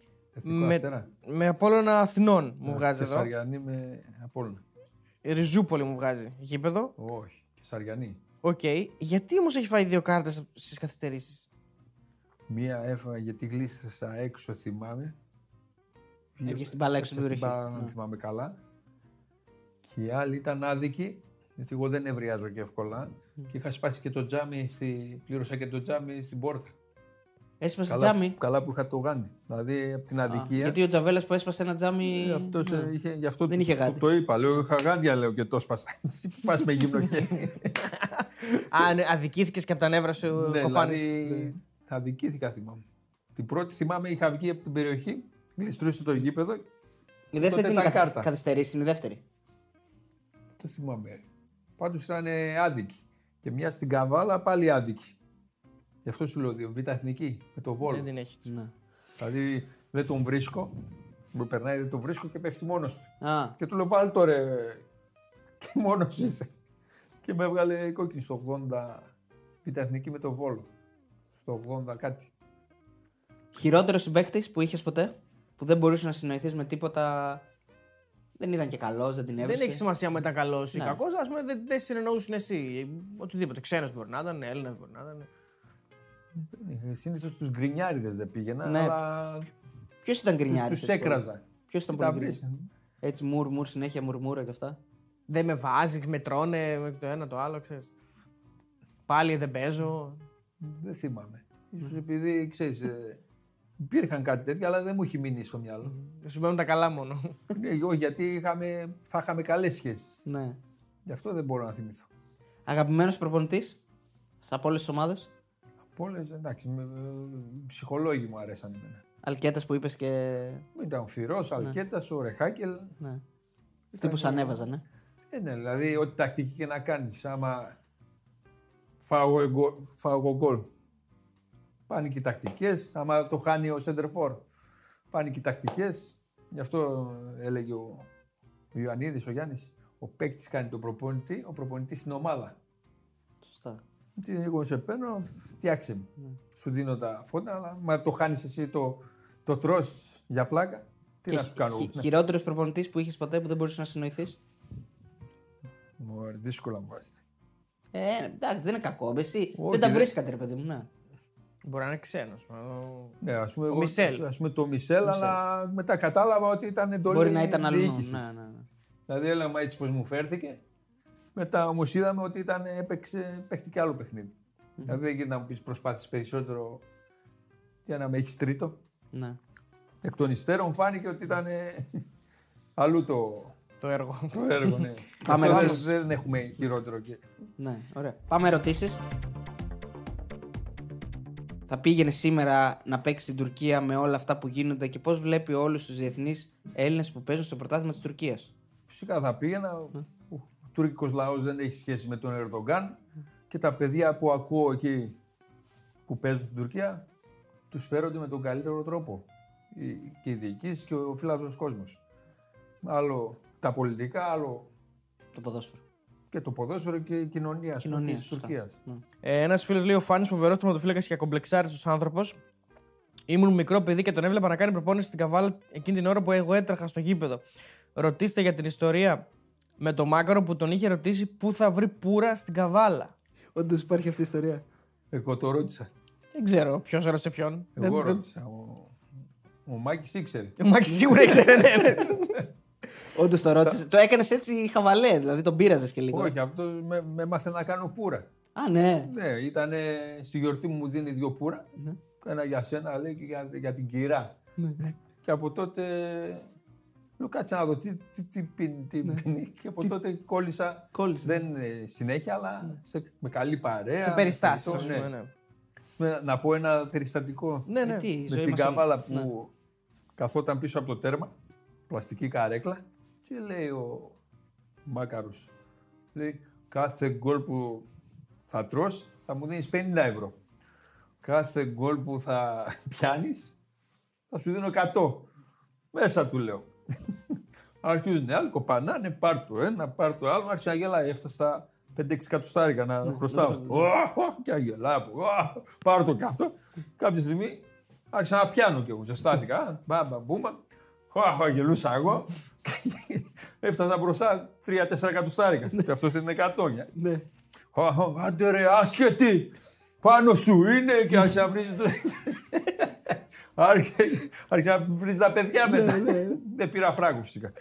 Με Απόλλωνα Αθηνών μου βγάζει εδώ. Κεσαριανή με Απόλλωνα. Ριζούπολη μου βγάζει. Γήπεδο. Όχι. Κεσαριανή. Οκ. Γιατί όμως έχει φάει δύο κάρτες στις καθυστερήσεις? Μία έφαγα γιατί γλίστρησα έξω, θυμάμαι. Έπιε στην μπάλα έξω. Δεν θυμάμαι καλά. Και η άλλη ήταν άδικη. Γιατί εγώ δεν ευριάζω και εύκολα και είχα σπάσει και το τζάμι, πλήρωσα και το τζάμι στην πόρτα. Έσπασε τζάμι. Καλά που είχα το γάντι. Δηλαδή από την αδικία. Γιατί ο Τζαβέλας που έσπασε ένα τζάμι. Αυτός γι' αυτό δεν είχε γάντι. Το είπα. Λέω, είχα γάντια, λέω, και το έσπασα. Πας με γυμνοχέρι. Αν αδικήθηκες και από τα νεύρα σου κοπάνεις. Αδικήθηκα, θυμάμαι. Την πρώτη θυμάμαι είχα βγει από την περιοχή, γλιστρούσε το γήπεδο. Η δεύτερη ήταν καθυστερήσει, η δεύτερη. Δεν θυμάμαι. Πάντως ήταν άδικη. Και μια στην Καβάλα πάλι άδικη. Γι' αυτό σου λέω δύο. Β' Εθνική με το Βόλο. Δεν την έχει. Ναι. Δηλαδή δεν τον βρίσκω. Μου περνάει, δεν τον βρίσκω και πέφτει μόνος του. Και του λέω βάλ' το ρε. Και μόνος είσαι. Και με έβγαλε κόκκινη στο 80. Β' Εθνική με το Βόλο. Στο 80 κάτι. Χειρότερο συμπαίκτης που είχες ποτέ, που δεν μπορούσε να συνοηθείς με τίποτα? Δεν ήταν και καλός, δεν την έβρισκε. Δεν έχει σημασία αν ήταν καλός ή κακός, ας πούμε δεν συνεννοούσουν εσύ. Οτιδήποτε. Ξένος μπορεί να ήταν, Έλληνας μπορεί να ήταν. Συνήθως τους γκρινιάριδες δεν πήγαινα, αλλά Ποιος ήταν γκρινιάρης? Τους έκραζα. Ποιος ήταν πολύ γκρινιάρης? Έτσι μουρμουρ, συνέχεια μουρμούρα και αυτά. Δεν με βάζεις, με τρώνε, το ένα το άλλο, ξέρεις. Πάλι δεν παίζω. Δεν θυμάμαι. Ίσως επειδή, ξέρεις, υπήρχαν κάτι τέτοια, αλλά δεν μου έχει μείνει στο μυαλό. Σου μένουν τα καλά μόνο. Εγώ γιατί θα είχαμε καλές σχέσεις. Ναι. Γι' αυτό δεν μπορώ να θυμηθώ. Αγαπημένος προπονητής από όλες τις ομάδες? Από όλες, εντάξει. Ψυχολόγοι μου αρέσαν εμένα. Αλκέτας που είπες και. Ήταν ο Φυρός, ο Αλκέτας, ο Ρεχάκελ. Ναι. Αυτοί που σ' ανέβαζαν, ναι. Ναι, δηλαδή ό,τι τακτική και να κάνεις. Άμα φάω γκολ, πάνε και οι τακτικές. Άμα το χάνει ο Σέντερφορ, πάνε και οι τακτικές. Γι' αυτό έλεγε ο Ιωαννίδης, ο Γιάννης. Ο παίκτης κάνει τον προπονητή, ο προπονητής στην ομάδα. Σωστά. Τι εγώ σε παίρνω, φτιάξε μου. Yeah. Σου δίνω τα φώτα, αλλά μα το χάνεις εσύ, το τρως για πλάκα. Τι και να σου κάνω. Χειρότερος προπονητής που είχες ποτέ που δεν μπορούσες να συνοηθείς? Ωραία, δύσκολα μου βάζετε. Εντάξει, δεν είναι κακό. Εσύ όχι, δεν τα βρίσκατε, ρε παιδί μου. Ναι. Μπορεί να είναι ξένος. Ναι, ας πούμε, το Μισελ, αλλά μετά κατάλαβα ότι ήταν εντολή. Μπορεί να ήταν αλλού. Δηλαδή έλεγα έτσι πως μου φέρθηκε. Μετά όμως είδαμε ότι παίχτηκε άλλο παιχνίδι. Mm-hmm. Δηλαδή δεν να μου πεις προσπάθησε περισσότερο για να με έχεις τρίτο. Ναι. Εκ των υστέρων φάνηκε ότι ήταν αλλού το έργο. Το έργο, ναι. Πάμε ερωτήσεις. Δεν έχουμε χειρότερο. Και... Ναι, ωραία. Πάμε ερωτήσεις. Θα πήγαινε σήμερα να παίξει στην Τουρκία με όλα αυτά που γίνονται και πώς βλέπει όλους τους διεθνείς Έλληνες που παίζουν στο πρωτάθλημα της Τουρκίας? Φυσικά θα πήγαινα. Ο τουρκικός λαός δεν έχει σχέση με τον Ερντογκάν και τα παιδιά που ακούω εκεί που παίζουν στην Τουρκία τους φέρονται με τον καλύτερο τρόπο. Και οι διοικήσεις και ο φιλάθλος κόσμος. Άλλο τα πολιτικά, άλλο το ποδόσφαιρο. Και το ποδόσφαιρο και η κοινωνία της Τουρκίας. Ένας φίλος λέει: ο Φάνης, φοβερός τερματοφύλακας και ακομπλεξάριστος άνθρωπος. Ήμουν μικρό παιδί και τον έβλεπα να κάνει προπόνηση στην Καβάλα εκείνη την ώρα που εγώ έτρεχα στο γήπεδο. Ρωτήστε για την ιστορία με το Μάκαρο που τον είχε ρωτήσει πού θα βρει πουρα στην Καβάλα. Όντως υπάρχει αυτή η ιστορία. Εγώ το ρώτησα. Δεν ξέρω ποιος ρώτησε ποιον. Εγώ ρώτησα. Ο Μάκης ήξερε. Ο Μάκης σίγουρα ήξερε, ναι. Όντως το ρώτησε. Το έκανες έτσι χαβαλέ, δηλαδή τον πείραζες και λίγο. Όχι, αυτό με έμαθε να κάνω πουρα. Α, ναι. Ναι, ήταν στη γιορτή μου δίνει 2 πουρα. Ένα για σένα, λέει, και για την κυρά. Και από τότε. Λέω κάτσε να δω τι πίνει και από τότε κόλλησα, δεν συνέχεια, αλλά με καλή παρέα. Σε περιστάσεις. Να πω ένα περιστατικό με την Καβάλα που καθόταν πίσω από το τέρμα, πλαστική καρέκλα και λέει ο Μάκαρος, λέει κάθε γκολ που θα τρως θα μου δίνεις 50€. Κάθε γκολ που θα πιάνεις θα σου δίνω 100. Μέσα του λέω. Αρχίζουν άλλοι, κοπανάνε, πάρ' το ένα, πάρ' το άλλο, άρχισε να γελάει, έφτασα 5-6 κατουστάρικα να χρωστάω. Και αγελάω, πάρ' το και αυτό. Κάποια στιγμή άρχισα να πιάνω κι εγώ, ζεστάθηκα, μπαμπαμπούμα, αγελούσα εγώ, έφτασα μπροστά 3-4 κατουστάρικα και αυτός είναι 100. Άντε ρε, άσχετη, πάνω σου είναι και άρχισε να βρίζει το... Άρχισε να βρεις τα παιδιά μετά. Δεν πήρα φράγκο φυσικά.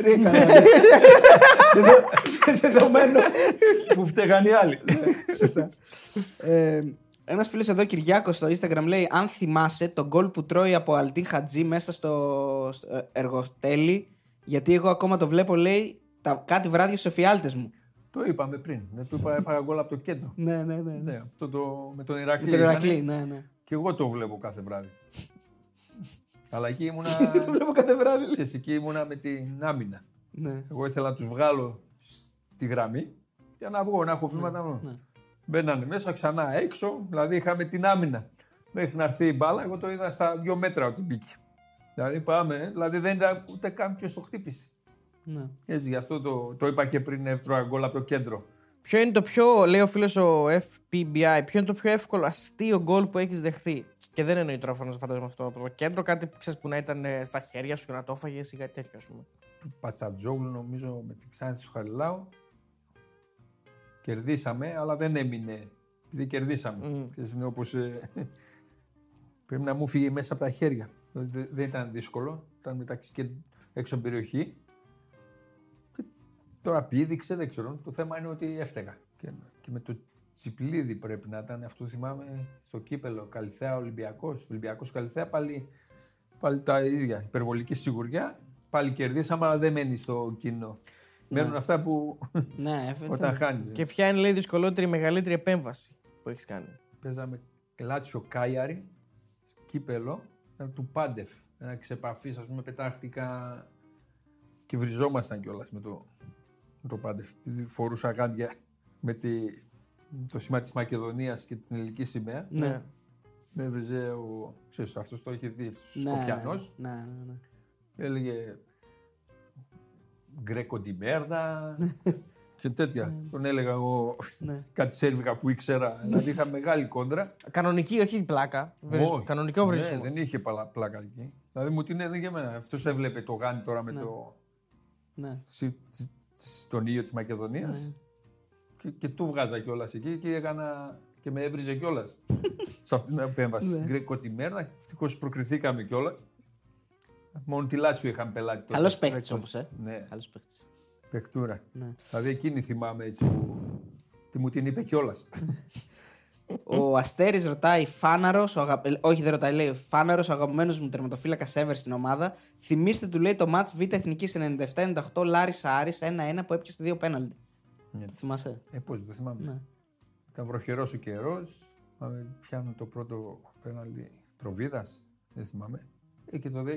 Δεδομένο που φταίγαν οι άλλοι. Σωστά. Ένας φίλος εδώ, Κυριάκος, στο Instagram λέει: αν θυμάσαι τον γκολ που τρώει από Αλτίν Χατζή μέσα στο Εργοτέλη, γιατί εγώ ακόμα το βλέπω, λέει, κάτι βράδια στους εφιάλτες μου. Το είπαμε πριν. Το είπα, έφαγα γκολ από το κέντρο. Ναι. Αυτό με τον Ηρακλή. Ναι. Και εγώ το βλέπω κάθε βράδυ. Αλλά εκεί ήμουνα. Το βλέπω κάθε βράδυ. Εκεί ήμουνα με την άμυνα. Ναι. Εγώ ήθελα να τους βγάλω στη γραμμή για να βγω, να έχω βήματα. Ναι. Μπαίνανε μέσα, ξανά έξω. Δηλαδή είχαμε την άμυνα. Μέχρι να έρθει η μπάλα, εγώ το είδα στα 2 μέτρα ότι μπήκε. Δηλαδή πάμε, δηλαδή δεν ήταν ούτε καν ποιος το χτύπησε. Ναι. Έτσι, γι' αυτό το είπα και πριν, εύτρωα γκολ από το κέντρο. Ποιο είναι το πιο, λέει ο φίλος ο FPBI, ποιο είναι το πιο εύκολο αστείο γκολ που έχεις δεχθεί? Και δεν εννοεί τώρα φαντάζομαι αυτό από το κέντρο, κάτι ξέρεις, που να ήταν στα χέρια σου και να το έφαγες ή κάτι τέτοιο, ας πούμε. Του Πατσατζόγλου, νομίζω, με την Ξάνθη του Χαριλάου. Κερδίσαμε, αλλά δεν έμεινε. Επειδή κερδίσαμε. Όπως, πρέπει να μου φύγει μέσα από τα χέρια. Δεν ήταν δύσκολο. Ήταν μεταξύ και έξω από την περιοχή. Και τώρα πήδηξε, δεν ξέρω. Το θέμα είναι ότι έφταιγα. Και με το Τσιπλίδι πρέπει να ήταν. Αυτό θυμάμαι στο κύπελο. Καλυθέα Ολυμπιακός. Ολυμπιακός Καλυθέα πάλι τα ίδια. Υπερβολική σιγουριά. Πάλι κερδίσαμε, αλλά δεν μένει στο κοινό. Ναι. Μένουν αυτά που. Ναι, όταν χάνει. Και ποια είναι, λέει, δυσκολότερη, μεγαλύτερη επέμβαση που έχεις κάνει? Παίζαμε Λάτσιο Κάιαρη, κύπελο, του Πάντεφ. Ένα ξεπαφής, ας πούμε, πετάχτηκα και βριζόμασταν κιόλας με το Πάντεφ. Φορούσα γάντια με το σήμα της Μακεδονίας και την ελληνική σημαία. Ναι. Με βριζέ ο. Ξέρεις, αυτός το έχει δει, Σκοπιανός. Ναι. Έλεγε Γκρέκο τη Μέρδα και τέτοια. Τον έλεγα εγώ κάτι σέρβικα που ήξερα, δηλαδή είχα μεγάλη κόντρα. Κανονική, όχι πλάκα. Κανονικό βρίσκο. Ναι, δεν είχε πλάκα εκεί. Δηλαδή μου την έλεγε εμένα. Αυτός έβλεπε το γάνι τώρα με τον ήλιο της Μακεδονίας και του βγάζα κιόλας εκεί και με έβριζε κιόλας σε αυτήν την επέμβαση. Γκρέκο τη Μέρδα, ευτυχώς προκριθήκαμε κιόλας. Μόνο τη Λάτσιο είχαν πελάτη. Καλός παίχτης όμως, Ναι. Καλός παίχτης. Παιχτούρα. Ναι. Δηλαδή εκείνη θυμάμαι έτσι που μου την είπε κιόλας. Ο Αστέρης ρωτάει, Φάναρος, όχι δεν ρωτάει, λέει, Φάναρος, ο αγαπημένος μου τερματοφύλακας ever στην ομάδα. Θυμήστε, του λέει, το μάτς Β' Εθνικής 97-98 Λάρισα Άρης 1-1 που έπιασε δύο πέναλτι. Ναι. Το θυμάσαι? Πώς, το θυμάμαι. Ναι. Ήταν βροχερός ο καιρός. Πιάνω το πρώτο πέναλτι Προβίδας. Δεν θυμάμαι.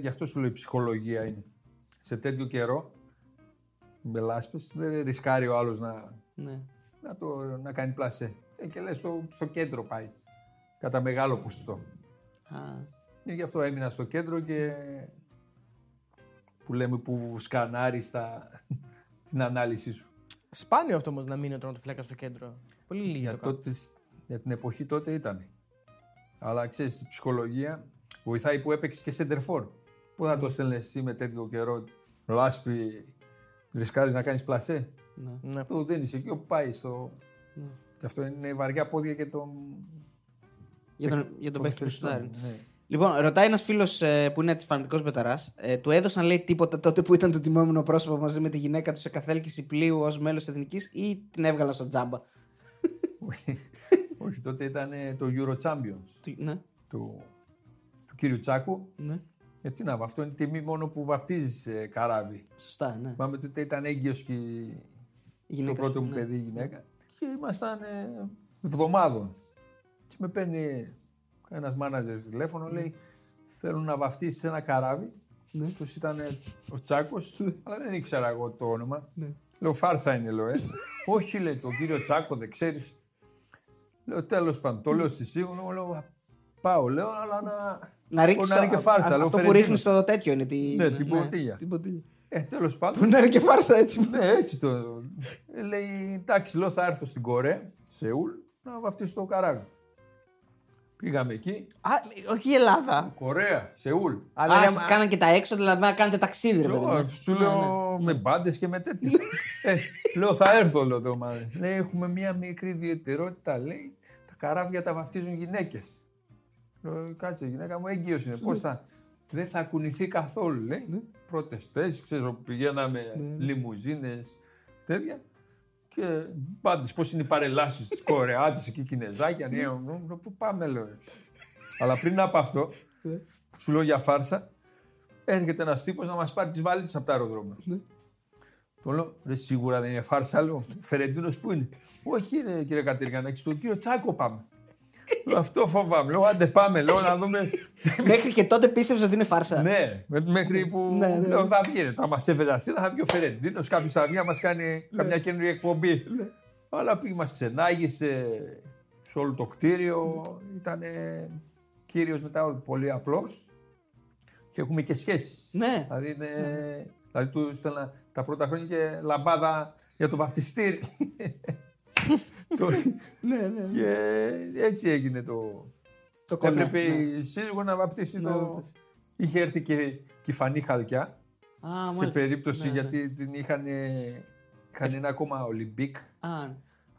Γι' αυτό σου λέω η ψυχολογία είναι. Σε τέτοιο καιρό, με λάσπες, δεν ρισκάρει ο άλλος να κάνει πλασέ. Και λες στο κέντρο πάει, κατά μεγάλο ποσοστό. Γι' αυτό έμεινα στο κέντρο και που λέμε που σκανάρεις την ανάλυση σου. Σπάνιο αυτό όμως να μείνει ο τερματοφύλακας στο κέντρο. Πολύ λίγοι το κάνουν. Για την εποχή τότε ήταν. Αλλά ξέρεις, η ψυχολογία βοηθάει που έπαιξε και σεντερφόρ. Πού θα το στέλνες εσύ με τέτοιο καιρό, λάσπη, ρισκάρεις να κάνεις πλασέ. Ναι. Το δίνεις εκεί όπου πάει. Και αυτό είναι βαριά πόδια και για τον παίχτη που σουτάρει. Λοιπόν, ρωτάει ένας φίλος που είναι φανατικός μπεταράς, του έδωσαν, λέει, τίποτα τότε που ήταν το τιμόμενο πρόσωπο μαζί με τη γυναίκα του σε καθέλκυση πλοίου ως μέλος εθνικής ή την έβγαλα στο τζάμπα? Όχι, τότε ήταν το Euro Champions. Ναι. Κύριου Τσάκου, γιατί να, αυτό είναι τιμή μόνο που βαπτίζεις καράβι. Σωστά, ναι. Πάμε τότε ήταν έγκυος και το πρώτο μου παιδί γυναίκα και ήμασταν εβδομάδων. Και με παίρνει ένας μάνατζερ τηλέφωνο, λέει, θέλουν να βαπτίσεις ένα καράβι. Ναι. Τους ήταν ο Τσάκος, αλλά δεν ήξερα εγώ το όνομα. Ναι. Λέω, φάρσα είναι, λέω. Όχι, λέει, τον κύριο Τσάκο δεν ξέρεις. Λέω, τέλος πάντων, το λέω στη σίγουρο, λέω, πάω, λέω, αλλά να ρίξεις και φάρσα. Αυτό που ρίχνεις στο τέτοιο είναι την ποτήλια. Τέλος πάντων. Που να είναι και φάρσα έτσι. Ναι, έτσι το. Λέει, εντάξει, λέω, θα έρθω στην Κορέα, Σεούλ, να βαφτίσω το καράβι. Πήγαμε εκεί. Α, όχι η Ελλάδα. Κορέα, Σεούλ. Αλλά σας κάναν και τα έξω, δηλαδή να κάνετε ταξίδι. Σου λέω με μπάντες και με τέτοια. Λέω, θα έρθω, λέω το μάλλον. Λέει, έχουμε μία μικρή ιδιαιτερότητα, λέει, τα καράβια τα βαφτίζουν γυναίκες. Κάτσε, η γυναίκα μου έγκυος είναι. Πώς θα. Δεν θα κουνηθεί καθόλου, λέει. Πρώτες θέσεις, ξέρω, πηγαίναμε λιμουζίνες, τέτοια. Και πάντως, πώς είναι οι παρελάσεις της Κορεάτης εκεί, Κινεζάκια. Ναι, πού πάμε, λέω. Αλλά πριν από αυτό, που σου λέω για φάρσα, έρχεται ένας τύπος να μας πάρει τις βαλίτσες από τα αεροδρόμια. Τον λέω, ρε, σίγουρα δεν είναι φάρσα, λέω. Φερεντίνος πού είναι? Όχι, ρε, κύριε Κατεργιαννάκη, στον κύριο Τσάκο πάμε. Αυτό φοβάμαι. Λέω, άντε πάμε, λέω, να δούμε. Μέχρι και τότε πίστευες ότι είναι φάρσα. Ναι, μέχρι που. Λέω, θα βγει. Θα μας έφερε αυτή, θα βγει ο Φερεντίνος. Κάποιος θα βγει να μας κάνει καμιά καινούργια εκπομπή. Αλλά πήγε, μας ξενάγησε σε όλο το κτίριο. Ήταν κύριος μετά, πολύ απλός. Και έχουμε και σχέσεις. Ναι. Δηλαδή του στέλνα τα πρώτα χρόνια και λαμπάδα για το βαπτιστήρι. Ναι. Και έτσι έγινε το κομμάτι. Έπρεπε σίγουρα να βαπτίσει το. Είχε έρθει και η Φανή Χαλκιά. Σε περίπτωση γιατί την είχαν ένα ακόμα Ολυμπίκ.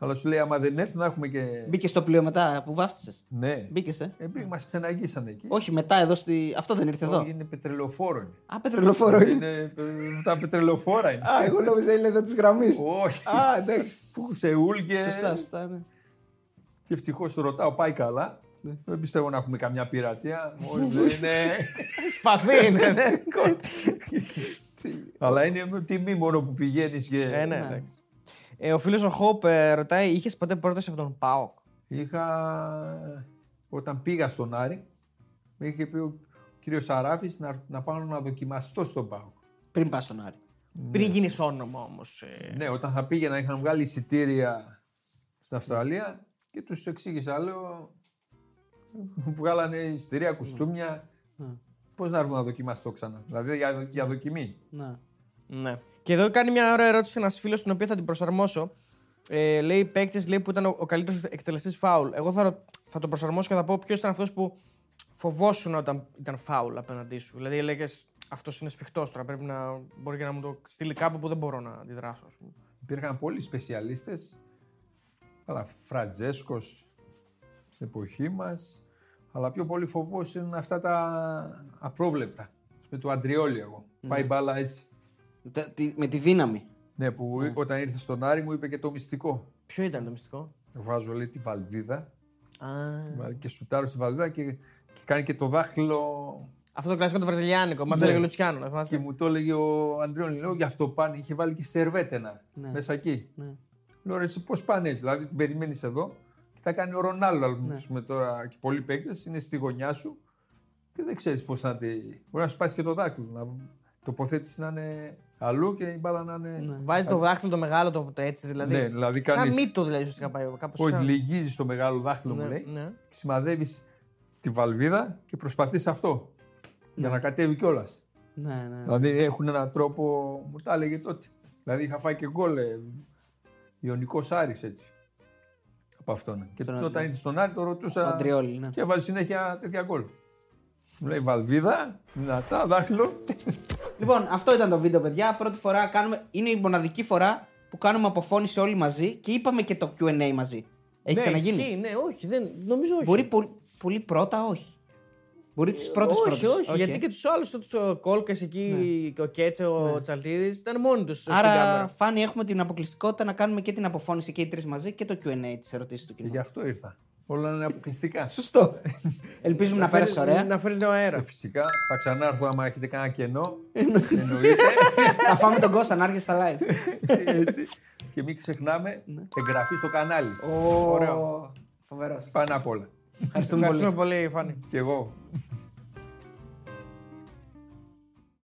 Αλλά σου λέει, άμα δεν έρθει να έχουμε και. Μπήκε στο πλοίο μετά που βάφτισε. Ναι. Μπήκε. Μα ξαναγγίσανε εκεί. Όχι, μετά εδώ στη. Αυτό δεν ήρθε εδώ. Είναι πετρελοφόρο. Είναι. Α, πετρελοφόρο είναι. Τα πετρελοφόρα είναι. Α, εγώ νόμιζα είναι εδώ τη γραμμή. Όχι. Α, εντάξει. Φουξεούλ και. Σωστά, σωστά. Ναι. Και ευτυχώς το ρωτάω, πάει καλά. Ναι. Δεν πιστεύω να έχουμε καμιά πειρατεία. Είναι. Σπαθή είναι. Ναι. Αλλά είναι τιμή μόνο που πηγαίνει και. Ναι. Ο φίλος ο Χόπ ρωτάει, είχες ποτέ πρόταση από τον ΠΑΟΚ? Είχα, όταν πήγα στον Άρη, με είχε πει ο κύριος Αράφης να πάω να δοκιμαστώ στον ΠΑΟΚ. Πριν πας στον Άρη. Ναι. Πριν γίνεις όνομα όμως. Ναι, όταν θα πήγαινα είχαν βγάλει εισιτήρια στην Αυστραλία και τους εξήγησα, λέω, βγάλανε εισιτήρια, κουστούμια, πώς να έρθω να δοκιμαστώ ξανά, δηλαδή για δοκιμή. Ναι. Και εδώ κάνει μια ώρα ερώτηση ένας φίλος, την οποία θα την προσαρμόσω. Λέει παίκτης, λέει, που ήταν ο καλύτερος εκτελεστής φάουλ. Εγώ θα το προσαρμόσω και θα πω ποιος ήταν αυτός που φοβόσουν όταν ήταν φάουλ απέναντί σου. Δηλαδή λέγες, αυτός είναι σφιχτός τώρα, πρέπει να μπορεί και να μου το στείλει κάπου που δεν μπορώ να αντιδράσω. Υπήρχαν πολλοί σπεσιαλίστες, αλλά Φραντζέσκος στην εποχή μας, αλλά πιο πολύ φοβός είναι αυτά τα απρόβλεπτα. Με το Αντριόλι εγώ, πάει μπάλα έτσι. Με τη δύναμη. Ναι, που όταν ήρθε στον Άρη μου είπε και το μυστικό. Ποιο ήταν το μυστικό? Βάζω, λέει, τη βαλβίδα. Και σουτάρω στη βαλβίδα και κάνει και το δάχτυλο. Αυτό το κλασικό το βραζιλιάνικο, μας έλεγε ο Λουτσιάνο. Και μου το έλεγε ο Αντριώνη, λέω, γι' αυτό πάνε. Είχε βάλει και σερβέτενα μέσα εκεί. Λέω, ρε, εσύ πώς πάνε έτσι? Δηλαδή την περιμένεις εδώ και τα κάνει ο Ρονάλντο. Με τώρα και πολλοί παίκτες είναι στη γωνιά σου και δεν ξέρεις πώς να τη. Μπορεί να σου πάσει και το δάχτυλο. Να τοποθέτηση να είναι. Αλλού και η μπάλα να είναι. Ναι. Βάζει το δάχτυλο το μεγάλο το έτσι, δηλαδή. Ναι, δηλαδή κάνεις. Σαν μύτο, δηλαδή, ουσιαστικά πάει. Όχι, σαν... λυγίζεις το μεγάλο δάχτυλο, μου λέει. Ναι. Σημαδεύεις τη βαλβίδα και προσπαθείς αυτό. Ναι. Για να κατέβει κιόλας. Ναι. Δηλαδή έχουν έναν τρόπο, μου τα έλεγε τότε. Δηλαδή είχα φάει και γκολ. Ιωνικός Άρης έτσι. Από αυτόν. Ναι. Και όταν ήρθε στον Άρη το ρωτούσα. Ναι. Και έβαζε συνέχεια τέτοια γκολ. Μου λέει βαλβίδα, δυνατά, δάχτυλο. Λοιπόν, αυτό ήταν το βίντεο, παιδιά. Πρώτη φορά κάνουμε. Είναι η μοναδική φορά που κάνουμε αποφώνηση όλοι μαζί και είπαμε και το Q&A μαζί. Έχει ξαναγίνει? Ναι, όχι, δεν, νομίζω όχι. Μπορεί πολύ πρώτα, όχι. Μπορεί τις πρώτες πρώτες. Όχι, γιατί και τους άλλους, ο Κόλκας εκεί, ο Κέτσε, ο Τσαλτίδης, ήταν μόνοι τους. Άρα, Φάνη, έχουμε την αποκλειστικότητα να κάνουμε και την αποφώνηση και οι τρεις μαζί και το Q&A, τις ερωτήσεις του κοινού. Γι' αυτό ήρθα. Όλα είναι αποκλειστικά. Σωστό. Ελπίζουμε να φέρεις ωραία. Να φέρεις νέο αέρα. Φυσικά. Θα ξανάρθω άμα έχετε κανένα κενό. Εννοείται. Θα φάμε τον Κώστα να έρχεσαι στα live. Έτσι. Και μην ξεχνάμε, εγγραφή στο κανάλι. Ωραίο. Φοβερός. Πάνω απ' όλα. Ευχαριστούμε πολύ, Φάνη. Και εγώ.